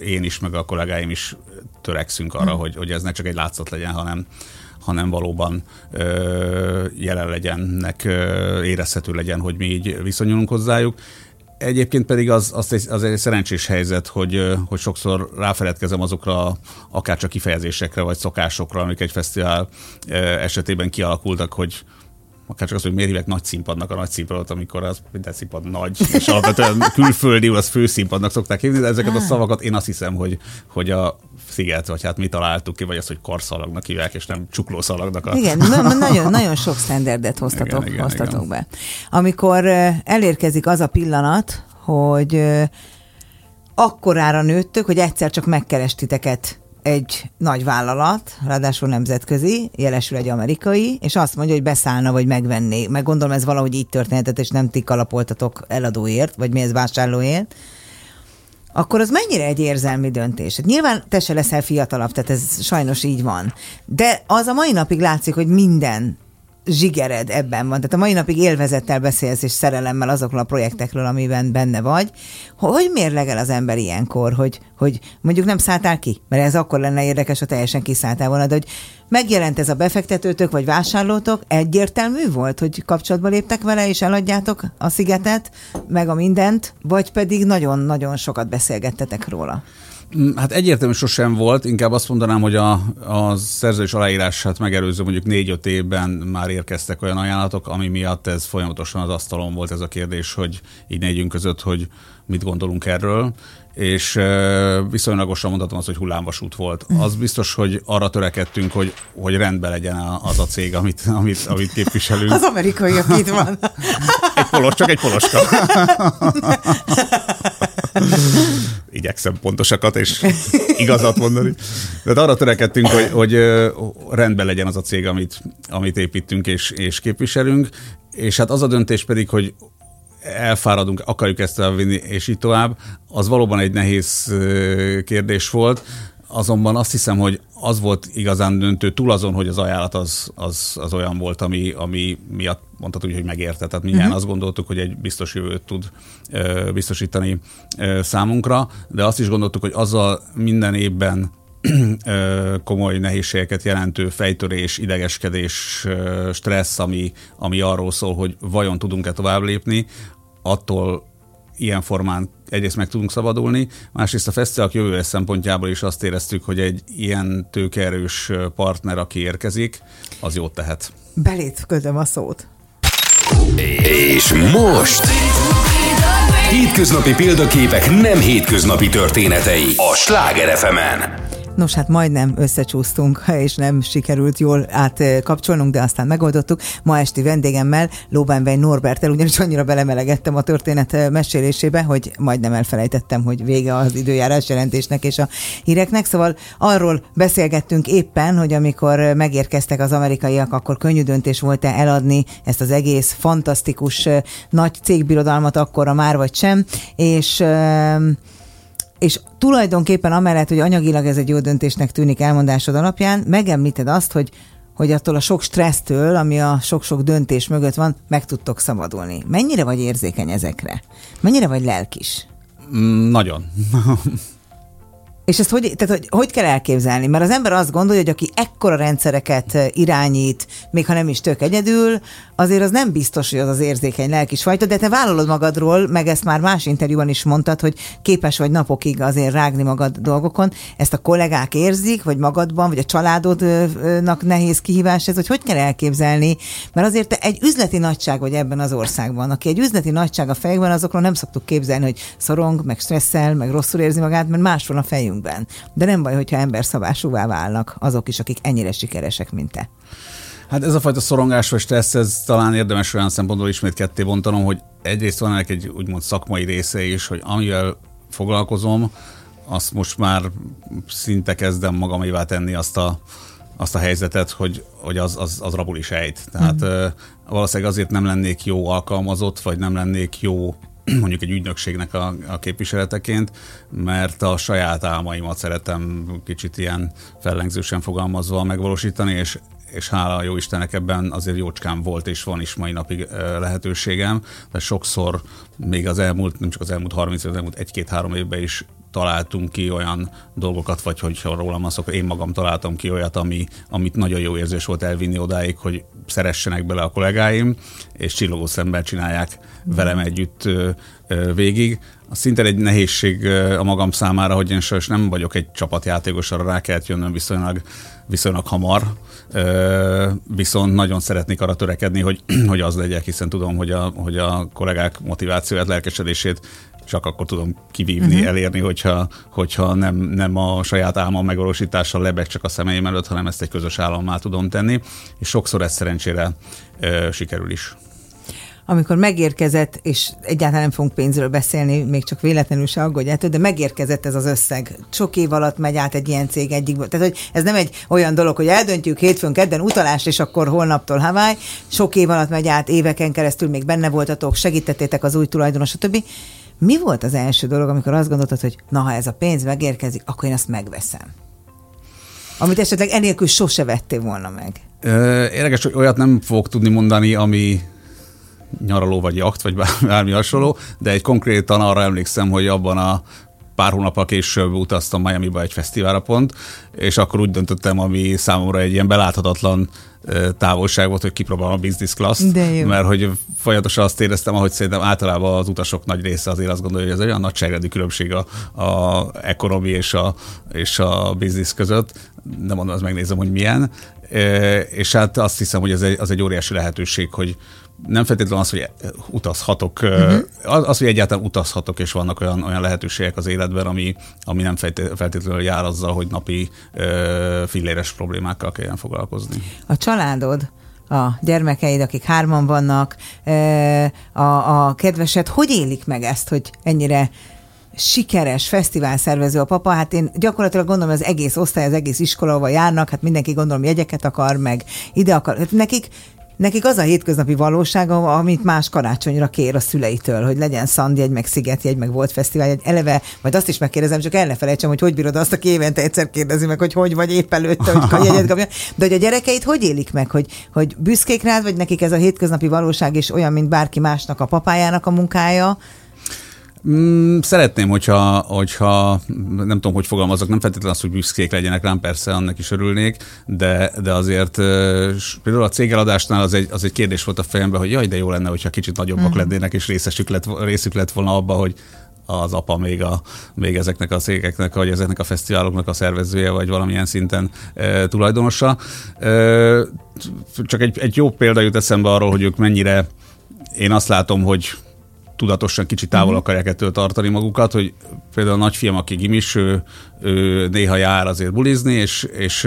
én is, meg a kollégáim is törekszünk arra, hogy ez ne csak egy látszat legyen, hanem valóban jelen legyennek, érezhető legyen, hogy mi így viszonyulunk hozzájuk. Egyébként pedig az egy szerencsés helyzet, hogy sokszor ráfeledkezem azokra akár csak kifejezésekre vagy szokásokra, amik egy fesztivál esetében kialakultak, hogy akár csak az, hogy miért hívják nagy színpadnak a nagy színpadot, amikor az minden színpad nagy, és alapvetően külföldiül az főszínpadnak szokták hívni, de ezeket a szavakat én azt hiszem, hogy a Sziget, vagy hát mi találtuk ki, vagy az, hogy karszalagnak hívják, és nem csuklószalagnak. Igen, nagyon, nagyon sok standardet hoztatok be. Amikor elérkezik az a pillanat, hogy akkorára nőttök, hogy egyszer csak megkeres titeket egy nagy vállalat, ráadásul nemzetközi, jelesül egy amerikai, és azt mondja, hogy beszállna, vagy megvenné. Meg gondolom, ez valahogy így történhetett, és nem ti kalapoltatok eladóért, vagy mi ez, vásárlóért. Akkor az mennyire egy érzelmi döntés? Nyilván te se leszel fiatalabb, tehát ez sajnos így van. De az a mai napig látszik, hogy minden zsigered ebben van. Tehát a mai napig élvezettel beszélsz, és szerelemmel azokról a projektekről, amiben benne vagy. Hogy mérlegel az ember ilyenkor, hogy mondjuk nem szálltál ki? Mert ez akkor lenne érdekes, ha teljesen kiszálltál volna, de hogy megjelent ez a befektetőtök, vagy vásárlótok, egyértelmű volt, hogy kapcsolatba léptek vele, és eladjátok a Szigetet, meg a mindent, vagy pedig nagyon-nagyon sokat beszélgettetek róla? Hát egyértelmű sosem volt, inkább azt mondanám, hogy a szerződés aláírását megelőző mondjuk 4-5 évben már érkeztek olyan ajánlatok, ami miatt ez folyamatosan az asztalon volt ez a kérdés, hogy így négyünk között, hogy mit gondolunk erről, és viszonylagosan mondhatom azt, hogy hullámvasút volt. Az biztos, hogy arra törekedtünk, hogy rendben legyen az a cég, amit képviselünk. Az amerikai, aki itt van. Csak egy poloska. Igyekszem pontosakat és igazat mondani. De arra törekedtünk, hogy rendben legyen az a cég, amit építünk és képviselünk, és hát az a döntés pedig, hogy elfáradunk, akarjuk ezt elvinni, és így tovább, az valóban egy nehéz kérdés volt. Azonban azt hiszem, hogy az volt igazán döntő túl azon, hogy az ajánlat az olyan volt, ami miatt mondhatod úgy, hogy megérte. Tehát mindjárt azt gondoltuk, hogy egy biztos jövőt tud biztosítani számunkra, de azt is gondoltuk, hogy azzal minden évben komoly nehézségeket jelentő fejtörés, idegeskedés, stressz, ami arról szól, hogy vajon tudunk-e tovább lépni, attól ilyen formán egyrészt meg tudunk szabadulni, másrészt a fesztiválok jövője szempontjából is azt éreztük, hogy egy ilyen tőkeerős partner, aki érkezik, az jót tehet. Belét ködöm a szót. És most... Hétköznapi példaképek nem hétköznapi történetei a Sláger FM-en. Nos, hát majdnem összecsúsztunk, és nem sikerült jól átkapcsolnunk, de aztán megoldottuk. Ma esti vendégemmel, Löwenbein Norberttel, ugyanis annyira belemelegettem a történet mesélésébe, hogy majdnem elfelejtettem, hogy vége az időjárás jelentésnek és a híreknek. Szóval arról beszélgettünk éppen, hogy amikor megérkeztek az amerikaiak, akkor könnyű döntés volt-e eladni ezt az egész fantasztikus nagy cégbirodalmat akkorra már vagy sem, és tulajdonképpen amellett, hogy anyagilag ez egy jó döntésnek tűnik elmondásod alapján, megemlíted azt, hogy attól a sok stressztől, ami a sok-sok döntés mögött van, meg tudtok szabadulni. Mennyire vagy érzékeny ezekre? Mennyire vagy lelkis? Nagyon. És ezt hogy kell elképzelni? Mert az ember azt gondolja, hogy aki ekkora rendszereket irányít, még ha nem is tök egyedül, azért az nem biztos, hogy az az érzékeny lelkis fajta, de te vállalod magadról, meg ezt már más interjúban is mondtad, hogy képes vagy napokig azért rágni magad dolgokon. Ezt a kollégák érzik, vagy magadban, vagy a családodnak nehéz kihívás ez, hogy kell elképzelni? Mert azért te egy üzleti nagyság vagy ebben az országban. Aki egy üzleti nagyság a fejekben, azokról nem szoktuk képzelni, hogy szorong, meg stresszel, meg rosszul érzi magát, mert más van a fejünk. De nem baj, hogyha emberszabásúvá válnak azok is, akik ennyire sikeresek, mint te. Hát ez a fajta szorongás vagy stressz, ez talán érdemes olyan szempontból ismét ketté bontanom, hogy egyrészt van ennek egy úgymond szakmai része is, hogy amivel foglalkozom, azt most már szinte kezdem magamévá tenni azt a helyzetet, hogy az rabul is ejt. Tehát valószínűleg azért nem lennék jó alkalmazott, vagy nem lennék jó mondjuk egy ügynökségnek a képviseleteként, mert a saját álmaimat szeretem kicsit ilyen fellengzősen fogalmazva megvalósítani, és hála a jó Istennek ebben azért jócskán volt, és van is mai napig lehetőségem, de sokszor még az elmúlt, nem csak az elmúlt 30, az elmúlt 1-2-3 évben is találtunk ki olyan dolgokat, vagy hogyha rólam azt, akkor én magam találtam ki olyat, amit nagyon jó érzés volt elvinni odáig, hogy szeressenek bele a kollégáim, és csillogó szemmel csinálják velem együtt végig. Az szinte egy nehézség a magam számára, hogy én sajnos nem vagyok egy csapatjátékos, arra rá kellett jönnöm viszonylag hamar, viszont nagyon szeretnék arra törekedni, hogy az legyek, hiszen tudom, hogy a kollégák motivációját, lelkesedését csak akkor tudom kivívni, elérni, hogyha nem a saját álmam megvalósítása lebeg csak a szemeim előtt, hanem ezt egy közös állammá tudom tenni, és sokszor ez szerencsére sikerül is. Amikor megérkezett, és egyáltalán nem fogunk pénzről beszélni, még csak véletlenül se aggódjától, de megérkezett ez az összeg. Sok év alatt megy át egy ilyen cég egyikből. Tehát, hogy ez nem egy olyan dolog, hogy eldöntjük hétfőn, kedden utalást, és akkor holnaptól Hawaii. Sok év alatt megy át, éveken keresztül még benne voltatok, segítettétek az új tulajdonos, stb. Mi volt az első dolog, amikor azt gondoltad, hogy na, ha ez a pénz megérkezik, akkor én azt megveszem? Amit esetleg enélkül sose vettél volna meg. Érdekes, hogy olyat nem fogok tudni mondani, ami nyaraló vagy jakt, vagy bármi hasonló, de egy konkrétan arra emlékszem, hogy abban a pár hónappal később utaztam Miamiba egy fesztiválra pont, és akkor úgy döntöttem, ami számomra egy ilyen beláthatatlan távolság volt, hogy kipróbálom a business class-t, mert hogy folyamatosan azt éreztem, ahogy szerintem általában az utasok nagy része azért azt gondolja, hogy ez olyan nagyságrendű különbség a economy és a business között. Nem mondom, azt megnézem, hogy milyen. És hát azt hiszem, hogy az egy óriási lehetőség, hogy nem feltétlenül az, hogy utazhatok, az, hogy egyáltalán utazhatok, és vannak olyan lehetőségek az életben, ami nem feltétlenül jár azzal, hogy napi filléres problémákkal kelljen foglalkozni. A családod, a gyermekeid, akik 3-an vannak, a kedvesed, hogy élik meg ezt, hogy ennyire sikeres fesztiválszervező a papa? Hát én gyakorlatilag gondolom, az egész osztály, az egész iskola, ahol járnak, hát mindenki gondolom jegyeket akar, meg ide akar. Hát nekik Nekik az a hétköznapi valóság, amit más karácsonyra kér a szüleitől, hogy legyen szandjegy, meg szigetjegy, meg Volt Fesztiváljegy, eleve, majd azt is megkérdezem, csak el ne felejtsem, hogy hogy bírod azt, aki évente egyszer kérdezi meg, hogy vagy épp előtte, hogy jegyet kapja. De hogy a gyerekeit hogy élik meg, hogy büszkék rád, vagy nekik ez a hétköznapi valóság is olyan, mint bárki másnak a papájának a munkája? Szeretném, hogyha nem tudom, hogy fogalmazok, nem feltétlenül az, hogy büszkék legyenek rám, persze annak is örülnék, de azért például a cégeladásnál az egy kérdés volt a fejemben, hogy jaj, de jó lenne, hogyha kicsit nagyobbak lennének, és részük lett volna abba, hogy az apa még ezeknek a cégeknek, vagy ezeknek a fesztiváloknak a szervezője, vagy valamilyen szinten tulajdonosa. Csak egy jó példa jut eszembe arról, hogy ők mennyire, én azt látom, hogy tudatosan kicsit távol akarják ettől tartani magukat, hogy például a nagyfiam, aki gimis, ő néha jár azért bulizni, és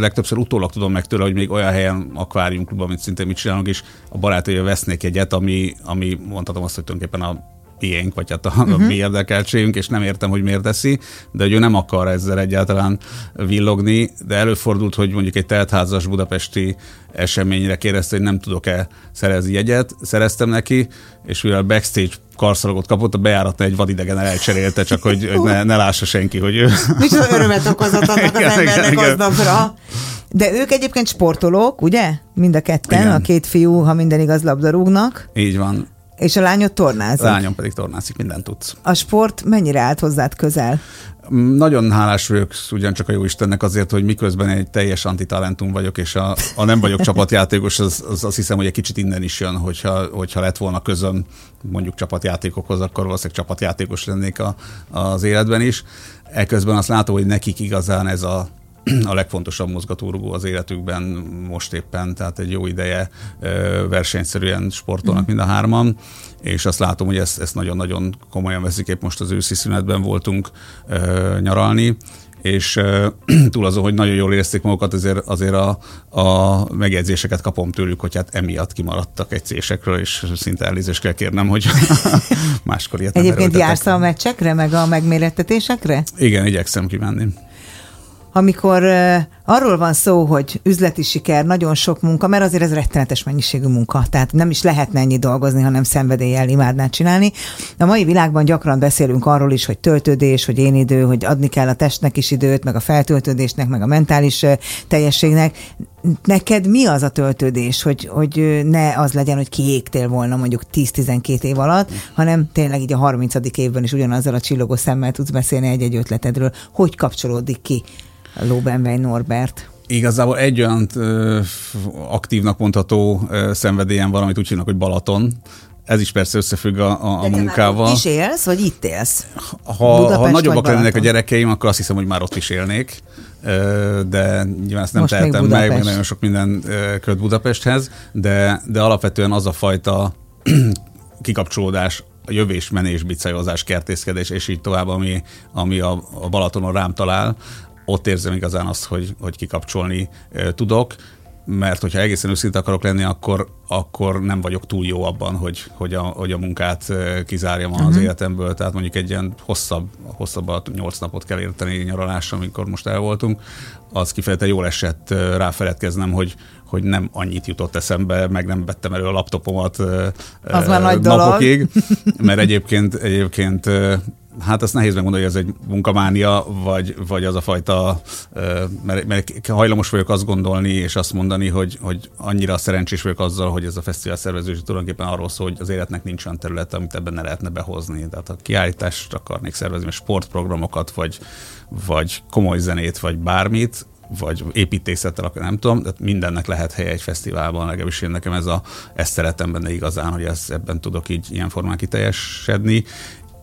legtöbbször utólag tudom meg tőle, hogy még olyan helyen akváriumklubban, amit szintén mit csinálunk, és a barátai vesznék egyet, ami mondhatom azt, hogy tulajdonképpen a ilyenk, vagy hát a mi érdekeltségünk, és nem értem, hogy miért teszi, de hogy ő nem akar ezzel egyáltalán villogni, de előfordult, hogy mondjuk egy teltházas budapesti eseményre kérdezte, hogy nem tudok-e szerezni jegyet, szereztem neki, és mivel backstage karszalagot kapott, a bejáratnál egy vadidegen elcserélte, csak hogy ne lássa senki, hogy ő... Micsoda örömet okozott annak az embernek aznapra. De ők egyébként sportolók, ugye? Mind a ketten, igen. A két fiú, ha minden igaz, labdarúgnak. Így van. És a lányod tornázik? A lányom pedig tornázik, mindent tudsz. A sport mennyire állt hozzád közel? Nagyon hálás vagyok ugyancsak a Jóistennek azért, hogy miközben egy teljes antitalentum vagyok, és a nem vagyok csapatjátékos, az azt hiszem, hogy egy kicsit innen is jön, hogyha lett volna közöm mondjuk csapatjátékokhoz, akkor valószínűleg csapatjátékos lennék az életben is. Eközben azt látom, hogy nekik igazán ez a legfontosabb mozgatórugó az életükben most éppen, tehát egy jó ideje versenyszerűen sportolnak mind a hárman, és azt látom, hogy ezt nagyon-nagyon komolyan veszik, épp most az őszi szünetben voltunk nyaralni, és túl azon, hogy nagyon jól érezték magukat, azért a megjegyzéseket kapom tőlük, hogy hát emiatt kimaradtak egy césekről, és szinte elnézést kell kérnem, hogy máskor ilyet nem erőltetek. Egyébként jársz a meccsekre, meg a megmérettetésekre? Igen, igyekszem kimenni. Amikor arról van szó, hogy üzleti siker, nagyon sok munka, mert azért ez rettenetes mennyiségű munka, tehát nem is lehetne ennyit dolgozni, hanem szenvedéllyel imádnád csinálni. A mai világban gyakran beszélünk arról is, hogy töltődés, hogy én idő, hogy adni kell a testnek is időt, meg a feltöltődésnek, meg a mentális teljességnek. Neked mi az a töltődés, hogy ne az legyen, hogy kiégtél volna mondjuk 10-12 év alatt, hanem tényleg így a 30. évben is ugyanazzal a csillogó szemmel tudsz beszélni egy-egy ötletedről. Hogy kapcsolódik ki a Löwenbein Norbert? Igazából egy olyan aktívnak mondható szenvedélyen van, amit úgy hívnak, hogy Balaton. Ez is persze összefügg a munkával. Már is élsz, vagy itt élsz? Ha nagyobbak lennének a gyerekeim, akkor azt hiszem, hogy már ott is élnék. De nyilván ezt nem tehetem meg nagyon sok minden köt Budapesthez, de alapvetően az a fajta kikapcsolódás, a jövés-menés, bicajozás, kertészkedés, és így tovább, ami a Balatonon rám talál, ott érzem igazán azt, hogy kikapcsolni tudok, mert hogyha egészen őszinte akarok lenni, akkor nem vagyok túl jó abban, hogy a munkát kizárjam az életemből. Tehát mondjuk egy ilyen hosszabbat 8 napot kell érteni nyaralásra, amikor most elvoltunk. Az kifejezetten jól esett ráfeledkeznem, hogy nem annyit jutott eszembe, meg nem vettem elő a laptopomat napokig. Mert egyébként hát azt nehéz megmondani, hogy ez egy munkamánia, vagy az a fajta, mert hajlamos vagyok azt gondolni, és azt mondani, hogy annyira szerencsés vagyok azzal, hogy ez a fesztivál szervezés tulajdonképpen arról szól, hogy az életnek nincs olyan területe, amit ebben ne lehetne behozni. Tehát ha kiállítást akarnék szervezni, sportprogramokat, vagy komoly zenét, vagy bármit, vagy építészettel, akkor nem tudom, de mindennek lehet helye egy fesztiválban, legalábbis én nekem ezt szeretem benne igazán, hogy ebben tudok így ilyen formán kiteljesedni.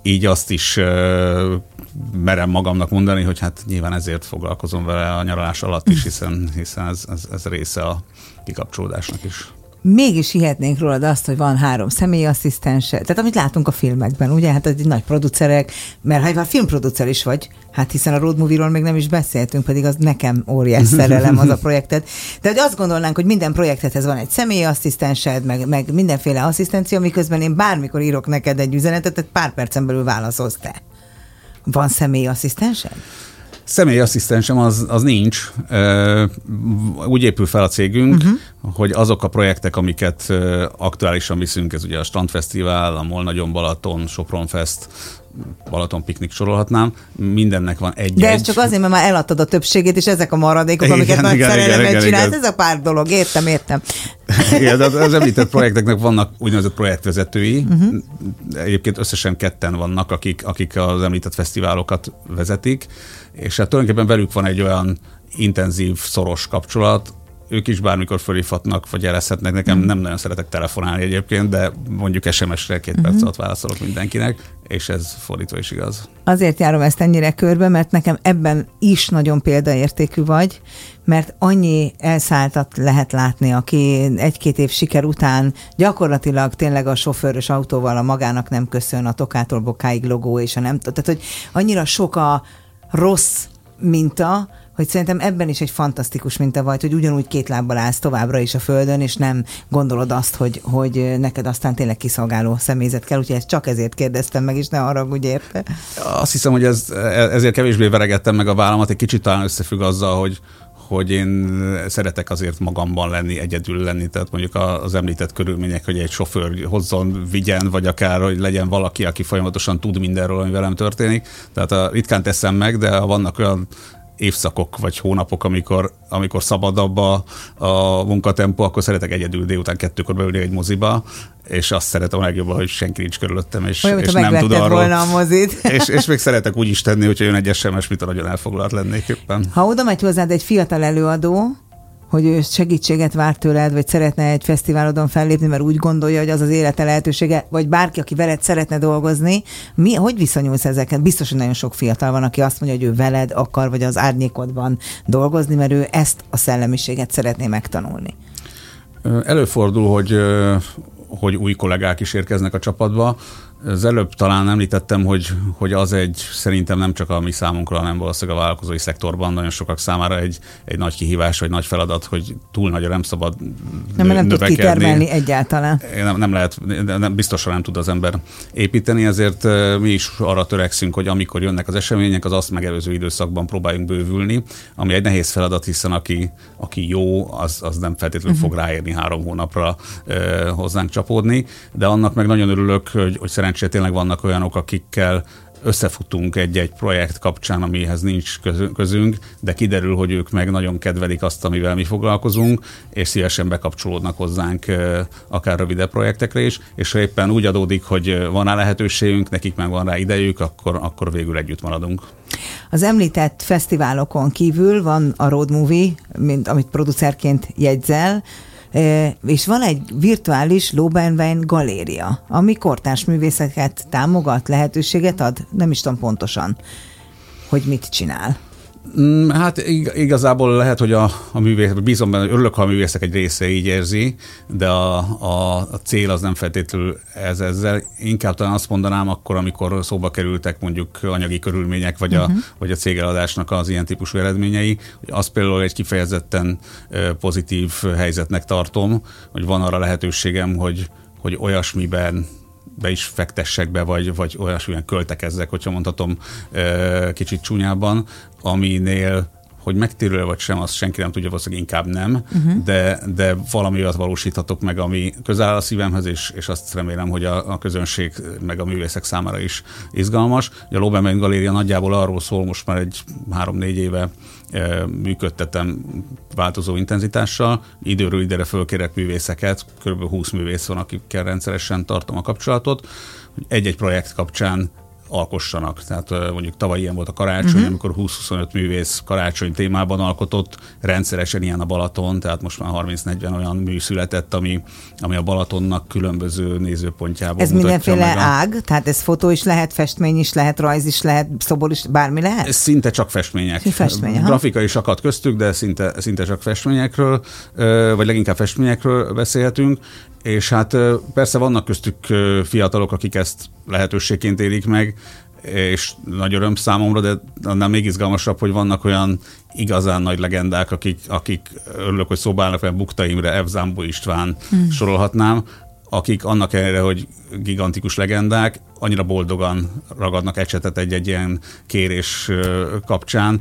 Így azt is merem magamnak mondani, hogy hát nyilván ezért foglalkozom vele a nyaralás alatt is, hiszen ez része a kikapcsolódásnak is. Mégis hihetnénk rólad azt, hogy van 3 személyasszisztense, tehát amit látunk a filmekben, ugye? Hát egy nagy producerek, mert ha már filmproducer is vagy, hát hiszen a road movie-ról még nem is beszéltünk, pedig az nekem óriás szerelem az a projektet. De hogy azt gondolnánk, hogy minden projektethez van egy személyasszisztensed, meg mindenféle asszisztencia, miközben én bármikor írok neked egy üzenetet, tehát pár percen belül válaszolsz te. Van személyasszisztensed? Személyasszisztensem az nincs. Úgy épül fel a cégünk, hogy azok a projektek, amiket aktuálisan viszünk, ez ugye a Strandfesztivál, a MOL Nagyon Balaton, Sopron Fest, Balatonpiknik sorolhatnám, mindennek van egy. De ez csak azért, mert már eladtad a többségét, és ezek a maradékok, igen, amiket nagy szerelemmel csinálsz, ez a pár dolog, értem. Igen, az említett projekteknek vannak úgynevezett projektvezetői, egyébként összesen ketten vannak, akik az említett fesztiválokat vezetik, és hát tulajdonképpen velük van egy olyan intenzív, szoros kapcsolat, ők is bármikor fölhívhatnak, vagy jelezhetnek. Nekem nem nagyon szeretek telefonálni egyébként, de mondjuk SMS-re 2 perc alatt válaszolok mindenkinek, és ez fordítva is igaz. Azért járom ezt ennyire körbe, mert nekem ebben is nagyon példaértékű vagy, mert annyi elszálltat lehet látni, aki 1-2 év siker után gyakorlatilag tényleg a sofőrös autóval a magának nem köszön, a tokától bokáig logó, és a nem... Tehát, hogy annyira sok a rossz minta, hogy szerintem ebben is egy fantasztikus minta vagy, hogy ugyanúgy 2 lábbal állsz továbbra is a földön, és nem gondolod azt, hogy neked aztán tényleg kiszolgáló személyzet kell, úgyhogy ezt csak ezért kérdeztem meg, és ne haragudj érte. Azt hiszem, hogy ezért kevésbé veregettem meg a vállamat, egy kicsit talán összefügg azzal, hogy én szeretek azért magamban lenni, egyedül lenni, tehát mondjuk az említett körülmények, hogy egy sofőr hozzon, vigyen, vagy akár, hogy legyen valaki, aki folyamatosan tud mindenről, ami velem történik. Tehát ritkán teszem meg, de vannak olyan évszakok vagy hónapok, amikor szabadabb a munkatempó, akkor szeretek egyedül délután 2-kor beülni egy moziba, és azt szeretem a legjobban, hogy senki nincs körülöttem, és nem tud arról. Volna a mozit. És még szeretek úgy is tenni, hogyha jön egy SMS, mitől nagyon elfoglalt lennék éppen. Ha oda megy hozzád egy fiatal előadó, hogy ő segítséget vár tőled, vagy szeretne egy fesztiválodon fellépni, mert úgy gondolja, hogy az az élete lehetősége, vagy bárki, aki veled szeretne dolgozni, hogy viszonyulsz ezeket? Biztos, hogy nagyon sok fiatal van, aki azt mondja, hogy ő veled akar, vagy az árnyékodban dolgozni, mert ő ezt a szellemiséget szeretné megtanulni. Előfordul, hogy új kollégák is érkeznek a csapatba. Az előbb talán említettem, hogy az szerintem nem csak a mi számunkra, hanem valószínűleg a vállalkozói szektorban nagyon sokak számára egy nagy kihívás, vagy nagy feladat, hogy túl nagyra nem szabad nem tud kitermelni egyáltalán. Nem lehet, biztosan nem tud az ember építeni, ezért mi is arra törekszünk, hogy amikor jönnek az események, az azt megelőző időszakban próbáljunk bővülni, ami egy nehéz feladat, hiszen aki jó, az nem feltétlenül fog ráérni 3 hónapra hozzánk csapódni, de annak meg nagyon örülök, hogy szerencsére tényleg vannak olyanok, akikkel összefutunk egy-egy projekt kapcsán, amihez nincs közünk, de kiderül, hogy ők meg nagyon kedvelik azt, amivel mi foglalkozunk, és szívesen bekapcsolódnak hozzánk akár rövidebb projektekre is, és ha éppen úgy adódik, hogy van rá lehetőségünk, nekik meg van rá idejük, akkor végül együtt maradunk. Az említett fesztiválokon kívül van a road movie, amit producerként jegyzel, és van egy virtuális Löwenbein Galéria, ami kortárs művészeket támogat, lehetőséget ad, nem is tudom pontosan, hogy mit csinál. Hát igazából lehet, hogy a művész, bízom benne, örülök, ha a művészek egy része így érzi, de a cél az nem feltétlenül ezzel. Inkább talán azt mondanám akkor, amikor szóba kerültek mondjuk anyagi körülmények, vagy a cégeladásnak az ilyen típusú eredményei, hogy azt például egy kifejezetten pozitív helyzetnek tartom, hogy van arra lehetőségem, hogy olyasmiben be is fektessek be, vagy olyasmilyen költekezzek, hogyha mondhatom kicsit csúnyában, aminél, hogy megtérül vagy sem, azt senki nem tudja, valószínűleg inkább nem, de valami olyat valósíthatok meg, ami közel a szívemhez, és azt remélem, hogy a közönség meg a művészek számára is izgalmas. A Löwenbein Galéria nagyjából arról szól, most már egy 3-4 éve működtetem változó intenzitással. Időről időre fölkérek művészeket, kb. 20 művész van, akikkel rendszeresen tartom a kapcsolatot, hogy egy-egy projekt kapcsán alkossanak. Tehát mondjuk tavaly ilyen volt a karácsony, amikor 20-25 művész karácsony témában alkotott, rendszeresen ilyen a Balaton, tehát most már 30-40 olyan mű született, ami a Balatonnak különböző nézőpontjából ez mutatja meg. Ez mindenféle ág? Tehát ez fotó is lehet, festmény is lehet, rajz is lehet, szobor is, bármi lehet? Ez szinte csak festmények. Grafika is akad köztük, de szinte csak festményekről, vagy leginkább festményekről beszélhetünk. És hát persze vannak köztük fiatalok, akik ezt lehetőségként élik meg, és nagy öröm számomra, de annál még izgalmasabb, hogy vannak olyan igazán nagy legendák, akik örülök, hogy szóba állnak, Bukta Imre, Evzámbó István sorolhatnám, akik annak ellenére, hogy gigantikus legendák, annyira boldogan ragadnak ecsetet egy-egy ilyen kérés kapcsán,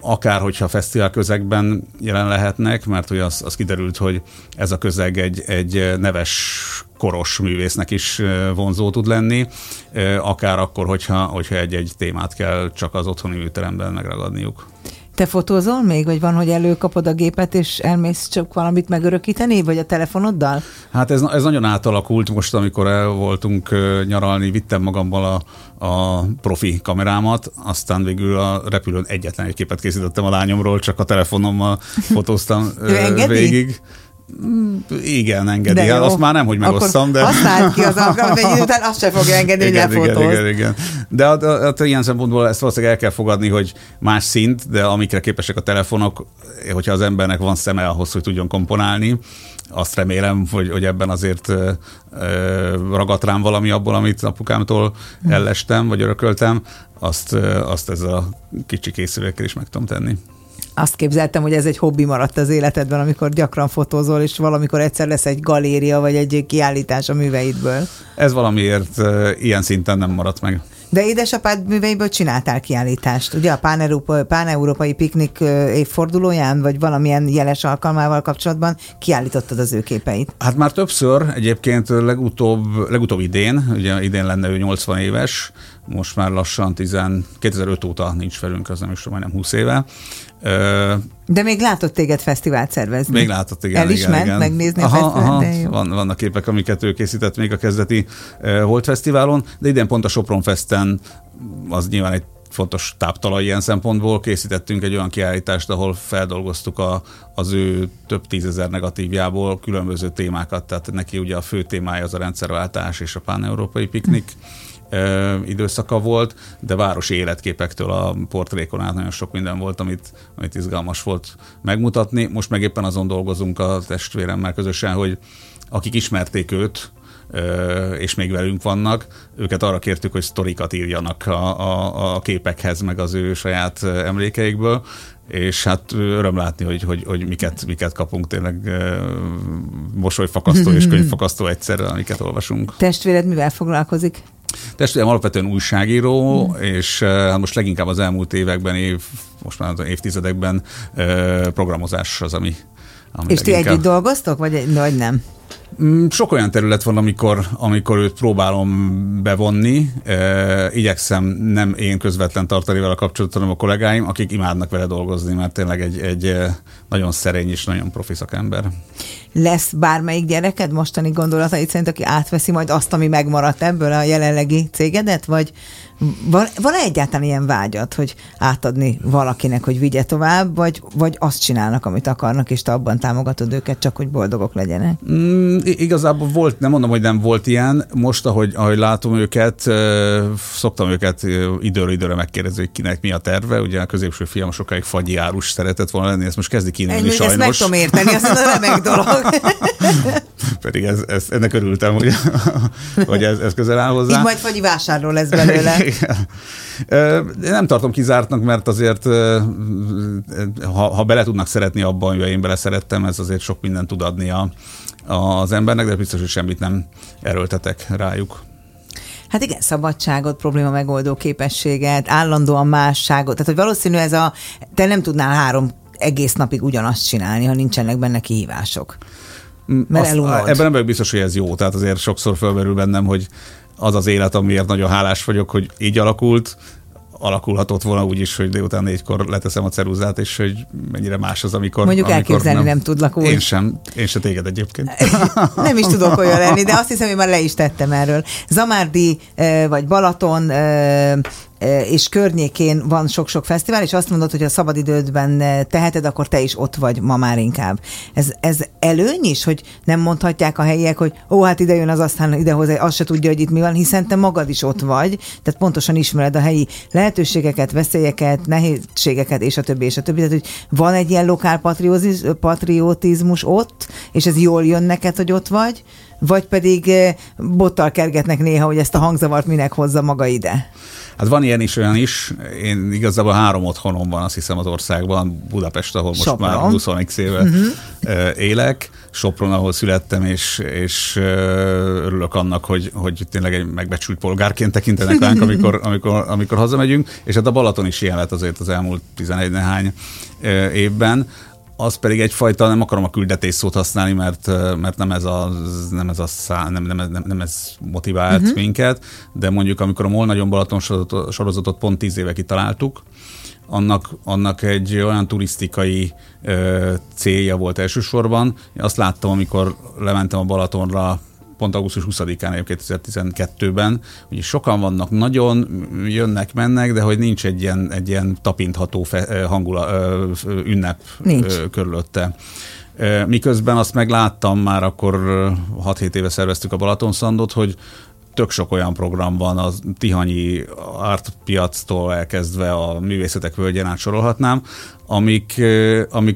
akár hogyha fesztivál közegben jelen lehetnek, mert ugye az kiderült, hogy ez a közeg egy neves koros művésznek is vonzó tud lenni, akár akkor, hogyha egy-egy témát kell csak az otthoni műteremben megragadniuk. Te fotózol még, vagy van, hogy előkapod a gépet, és elmész csak valamit megörökíteni, vagy a telefonoddal? Hát ez nagyon átalakult. Most, amikor el voltunk nyaralni, vittem magammal a profi kamerámat, aztán végül a repülőn egyetlen egy képet készítettem a lányomról, csak a telefonommal fotóztam végig. Igen, engedi. Hát azt már nem, hogy megosztam, de... Használd ki az alkalmat, egy idő után azt sem fogja engedni, igen, hogy lefotózz. Igen. De ilyen szempontból ezt valószínűleg el kell fogadni, hogy más szint, de amikre képesek a telefonok, hogyha az embernek van szeme ahhoz, hogy tudjon komponálni, azt remélem, hogy ebben azért ragadt rám valami abból, amit apukámtól ellestem, vagy örököltem, azt ez a kicsi készülékkel is meg tudom tenni. Azt képzeltem, hogy ez egy hobbi maradt az életedben, amikor gyakran fotózol, és valamikor egyszer lesz egy galéria, vagy egy kiállítás a műveidből. Ez valamiért ilyen szinten nem maradt meg. De édesapád műveiből csináltál kiállítást, ugye a Pán Európai piknik évfordulóján, vagy valamilyen jeles alkalmával kapcsolatban kiállítottad az ő képeit? Hát már többször, egyébként legutóbb idén, ugye idén lenne ő 80 éves, most már lassan 2005 óta nincs velünk, az nem is majdnem 20 éve. De még látott téged fesztivált szervezni? Még látott, igen. Elismert megnézni a fesztivált? Vannak képek, amiket ő készített még a kezdeti Volt Fesztiválon, de idén pont a Sopron Festen, az nyilván egy fontos táptalaj ilyen szempontból, készítettünk egy olyan kiállítást, ahol feldolgoztuk az ő több tízezer negatívjából különböző témákat, tehát neki ugye a fő témája az a rendszerváltás és a páneurópai piknik időszaka volt, de városi életképektől a portrékon át nagyon sok minden volt, amit izgalmas volt megmutatni. Most meg éppen azon dolgozunk a testvéremmel közösen, hogy akik ismerték őt, és még velünk vannak, őket arra kértük, hogy sztorikat írjanak a képekhez, meg az ő saját emlékeikből, és hát öröm látni, hogy miket kapunk, tényleg mosolyfakasztó és könyvfakasztó egyszerre, amiket olvasunk. Testvéred mivel foglalkozik? Testvérem alapvetően újságíró, és hát most leginkább az elmúlt években, most már az évtizedekben programozás az, ami és leginkább... ti együtt dolgoztok, vagy nem? Sok olyan terület van, amikor őt próbálom bevonni. Igyekszem nem én közvetlen tartani vele a kapcsolatot, hanem a kollégáim, akik imádnak vele dolgozni, mert tényleg egy nagyon szerény és nagyon profi szakember. Lesz bármelyik gyereked mostani gondolataid szerint, aki átveszi majd azt, ami megmaradt ebből a jelenlegi cégedet? Vagy van-e egyáltalán ilyen vágyat, hogy átadni valakinek, hogy vigye tovább, vagy azt csinálnak, amit akarnak, és te abban támogatod őket, csak hogy boldogok legyenek? Igazából volt, nem mondom, hogy nem volt ilyen. Most, ahogy látom őket, szoktam őket időről-időre megkérdezni, hogy kinek mi a terve. Ugye a középső fiam sokáig fagyi árus szeretett volna lenni, ezt most kezdi kínálni sajnos. Ezt meg tudom érteni, azt mondom, remek dolog. Pedig ennek örültem, hogy ez közel áll hozzá. Így majd fagyi vásárló lesz belőle. Nem tartom kizártnak, mert azért ha bele tudnak szeretni abban, hogy én bele szerettem, ez azért sok mindent tud adni az embernek, de biztos, hogy semmit nem erőltetek rájuk. Hát igen, szabadságot, probléma megoldó képességet, állandóan másságot. Tehát, hogy valószínű te nem tudnál három egész napig ugyanazt csinálni, ha nincsenek benne kihívások. Ebben nem vagyok biztos, hogy ez jó. Tehát azért sokszor felmerül bennem, hogy az az élet, amiért nagyon hálás vagyok, hogy így alakulhatott volna úgy is, hogy délután 4-kor leteszem a ceruzát, és hogy mennyire más az, amikor... Mondjuk elképzelni nem tudlak úgy. Én se téged egyébként. Nem is tudok olyan lenni, de azt hiszem, hogy már le is tettem erről. Zamárdi vagy Balaton és környékén van sok-sok fesztivál, és azt mondod, hogy a szabadidődben teheted, akkor te is ott vagy ma már inkább. Ez előny is, hogy nem mondhatják a helyiek, hogy hát ide jön az, aztán idehoz, azt se tudja, hogy itt mi van, hiszen te magad is ott vagy, tehát pontosan ismered a helyi lehetőségeket, veszélyeket, nehézségeket, és a többi, és a többi. Tehát, hogy van egy ilyen lokál patriotizmus ott, és ez jól jön neked, hogy ott vagy, vagy pedig bottal kergetnek néha, hogy ezt a hangzavart minek hozza maga ide? Hát van ilyen is, olyan is. Én igazából 3 otthonom van, azt hiszem, az országban. Budapest, ahol most Sopron. Már 20 éve élek. Sopron, ahol születtem, és örülök annak, hogy tényleg egy megbecsült polgárként tekintenek ránk, amikor hazamegyünk. És hát a Balaton is ilyen lett azért az elmúlt 11 néhány évben. Az pedig egyfajta, nem akarom a küldetés szót használni, mert nem ez motivált minket, de mondjuk amikor a MOL Nagyon Balaton sorozatot pont 10 éve kitaláltuk, annak egy olyan turisztikai célja volt elsősorban. Azt láttam, amikor lementem a Balatonra, pont augusztus 20-án, 2012-ben, hogy sokan vannak, nagyon jönnek-mennek, de hogy nincs egy ilyen tapintható ünnep körülötte. Miközben azt megláttam már akkor, 6-7 éve szerveztük a Balaton Soundot, hogy tök sok olyan program van, a Tihanyi Artpiactól elkezdve a Művészetek Völgyén át sorolhatnám, amik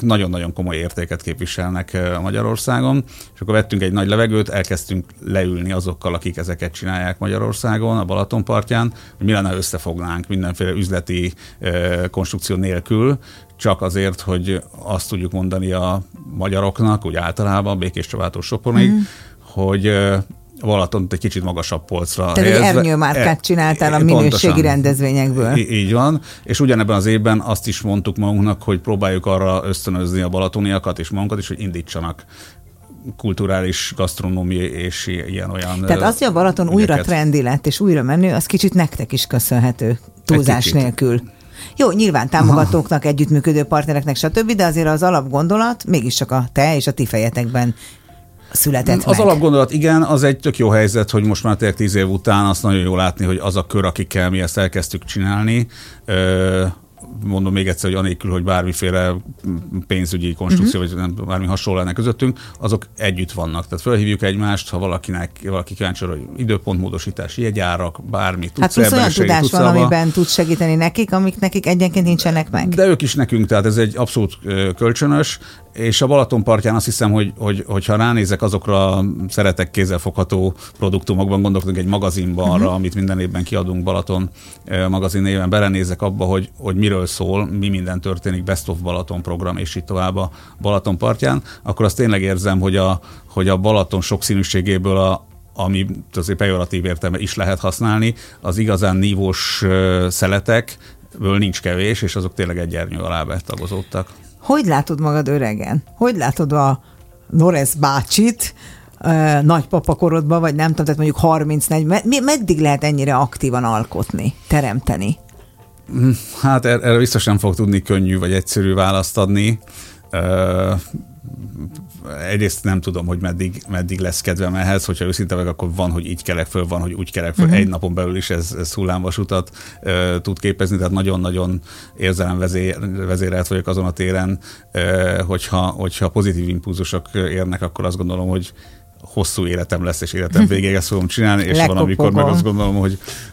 nagyon-nagyon komoly értéket képviselnek Magyarországon, és akkor vettünk egy nagy levegőt, elkezdtünk leülni azokkal, akik ezeket csinálják Magyarországon, a Balaton partján, hogy mi lenne, összefognánk mindenféle üzleti konstrukció nélkül, csak azért, hogy azt tudjuk mondani a magyaroknak, úgy általában, Békés Csabától Sopronig, hogy Balatont egy kicsit magasabb polcra. Tehát egy ernyőmárkát csináltál a minőségi rendezvényekből. Így van, és ugyanebben az évben azt is mondtuk magunknak, hogy próbáljuk arra ösztönözni a balatoniakat és magunkat is, hogy indítsanak kulturális, gasztronómiai és ilyen-olyan. Tehát az, hogy a Balaton ügyeket újra trendi lett és újra menő, az kicsit nektek is köszönhető, túlzás nélkül. Jó, nyilván támogatóknak, együttműködő partnereknek, stb., de azért az alapgondolat mégiscsak a te és a ti fejetekben született az meg. Alapgondolat, igen, az egy tök jó helyzet, hogy most már tényleg 10 év után azt nagyon jó látni, hogy az a kör, akikkel mi ezt elkezdtük csinálni, mondom még egyszer, hogy anélkül, hogy bármiféle pénzügyi konstrukció, vagy bármi hasonló lenne közöttünk, azok együtt vannak. Tehát felhívjuk egymást, ha valaki kíváncsi, hogy időpontmódosítás, jegyárak, bármi. Hát plusz olyan tudás van, amiben tud segíteni nekik, amik nekik egyenként nincsenek meg. De ők is nekünk, tehát ez egy abszolút kölcsönös, és a Balaton partján azt hiszem, hogy ha ránézek azokra, szeretek kézzelfogható produktumokban, gondolok egy magazinban arra, amit minden évben kiadunk Balaton magazin néven, belenézek abba, hogy miről szól, mi minden történik, Best of Balaton program, és így tovább a Balaton partján, akkor azt tényleg érzem, hogy a Balaton sokszínűségéből ami azért pejoratív értelme is lehet használni, az igazán nívós szeletekből nincs kevés, és azok tényleg egy ernyő alá betagozódtak. Hogy látod magad öregen? Hogy látod a Noresz bácsit nagypapa korodban, vagy nem tudom, tehát mondjuk 30-40, meddig lehet ennyire aktívan alkotni, teremteni? Hát erre biztos nem fog tudni könnyű vagy egyszerű választ adni. Egyrészt nem tudom, hogy meddig lesz kedvem ehhez, hogyha őszinte vagyok, akkor van, hogy így kelek föl, van, hogy úgy kelek föl. Egy napon belül is ez hullámvasutat tud képezni, tehát nagyon-nagyon érzelemvezérelt vagyok azon a téren, hogyha pozitív impulzusok érnek, akkor azt gondolom, hogy hosszú életem lesz, és életem végéig ezt fogom csinálni, és van, amikor meg azt gondolom,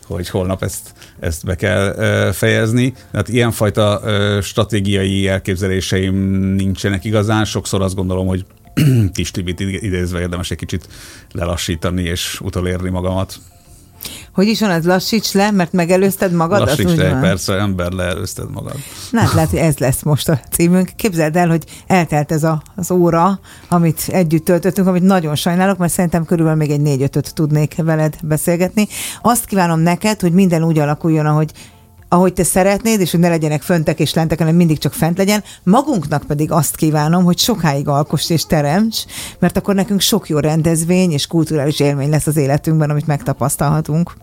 hogy holnap ezt be kell fejezni. Tehát ilyenfajta stratégiai elképzeléseim nincsenek igazán. Sokszor azt gondolom, hogy Kis Tibit idézve érdemes egy kicsit lelassítani, és utolérni magamat. Hogy is van, az lassíts le, mert megelőzted magad? Lassíts le, persze, ember, leelőzted magad. Na, hát lehet, hogy ez lesz most a címünk. Képzeld el, hogy eltelt ez az óra, amit együtt töltöttünk, amit nagyon sajnálok, mert szerintem körülbelül még egy 4-5-öt tudnék veled beszélgetni. Azt kívánom neked, hogy minden úgy alakuljon, ahogy te szeretnéd, és hogy ne legyenek föntek és lentek, hanem mindig csak fent legyen. Magunknak pedig azt kívánom, hogy sokáig alkoss és teremts, mert akkor nekünk sok jó rendezvény és kulturális élmény lesz az életünkben, amit megtapasztalhatunk.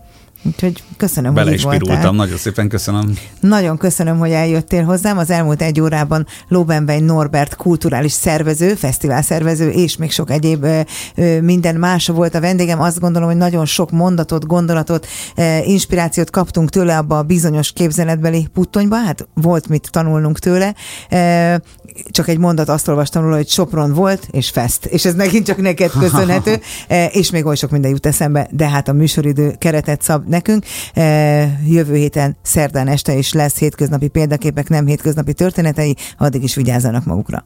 Úgyhogy köszönöm, hogy itt voltál. Nagyon szépen köszönöm. Nagyon köszönöm, hogy eljöttél hozzám. Az elmúlt 1 órában Löwenbein Norbert kulturális szervező, fesztiválszervező és még sok egyéb minden más volt a vendégem. Azt gondolom, hogy nagyon sok mondatot, gondolatot, inspirációt kaptunk tőle abba a bizonyos képzeletbeli puttonyba. Hát volt mit tanulnunk tőle. Csak egy mondat, azt olvastam róla, hogy Sopron volt és fest. És ez megint csak neked köszönhető. És még oly sok minden jut eszembe, de hát a műsoridő keretet szab nekünk. Jövő héten szerdán este is lesz hétköznapi példaképek, nem hétköznapi történetei, addig is vigyázzanak magukra.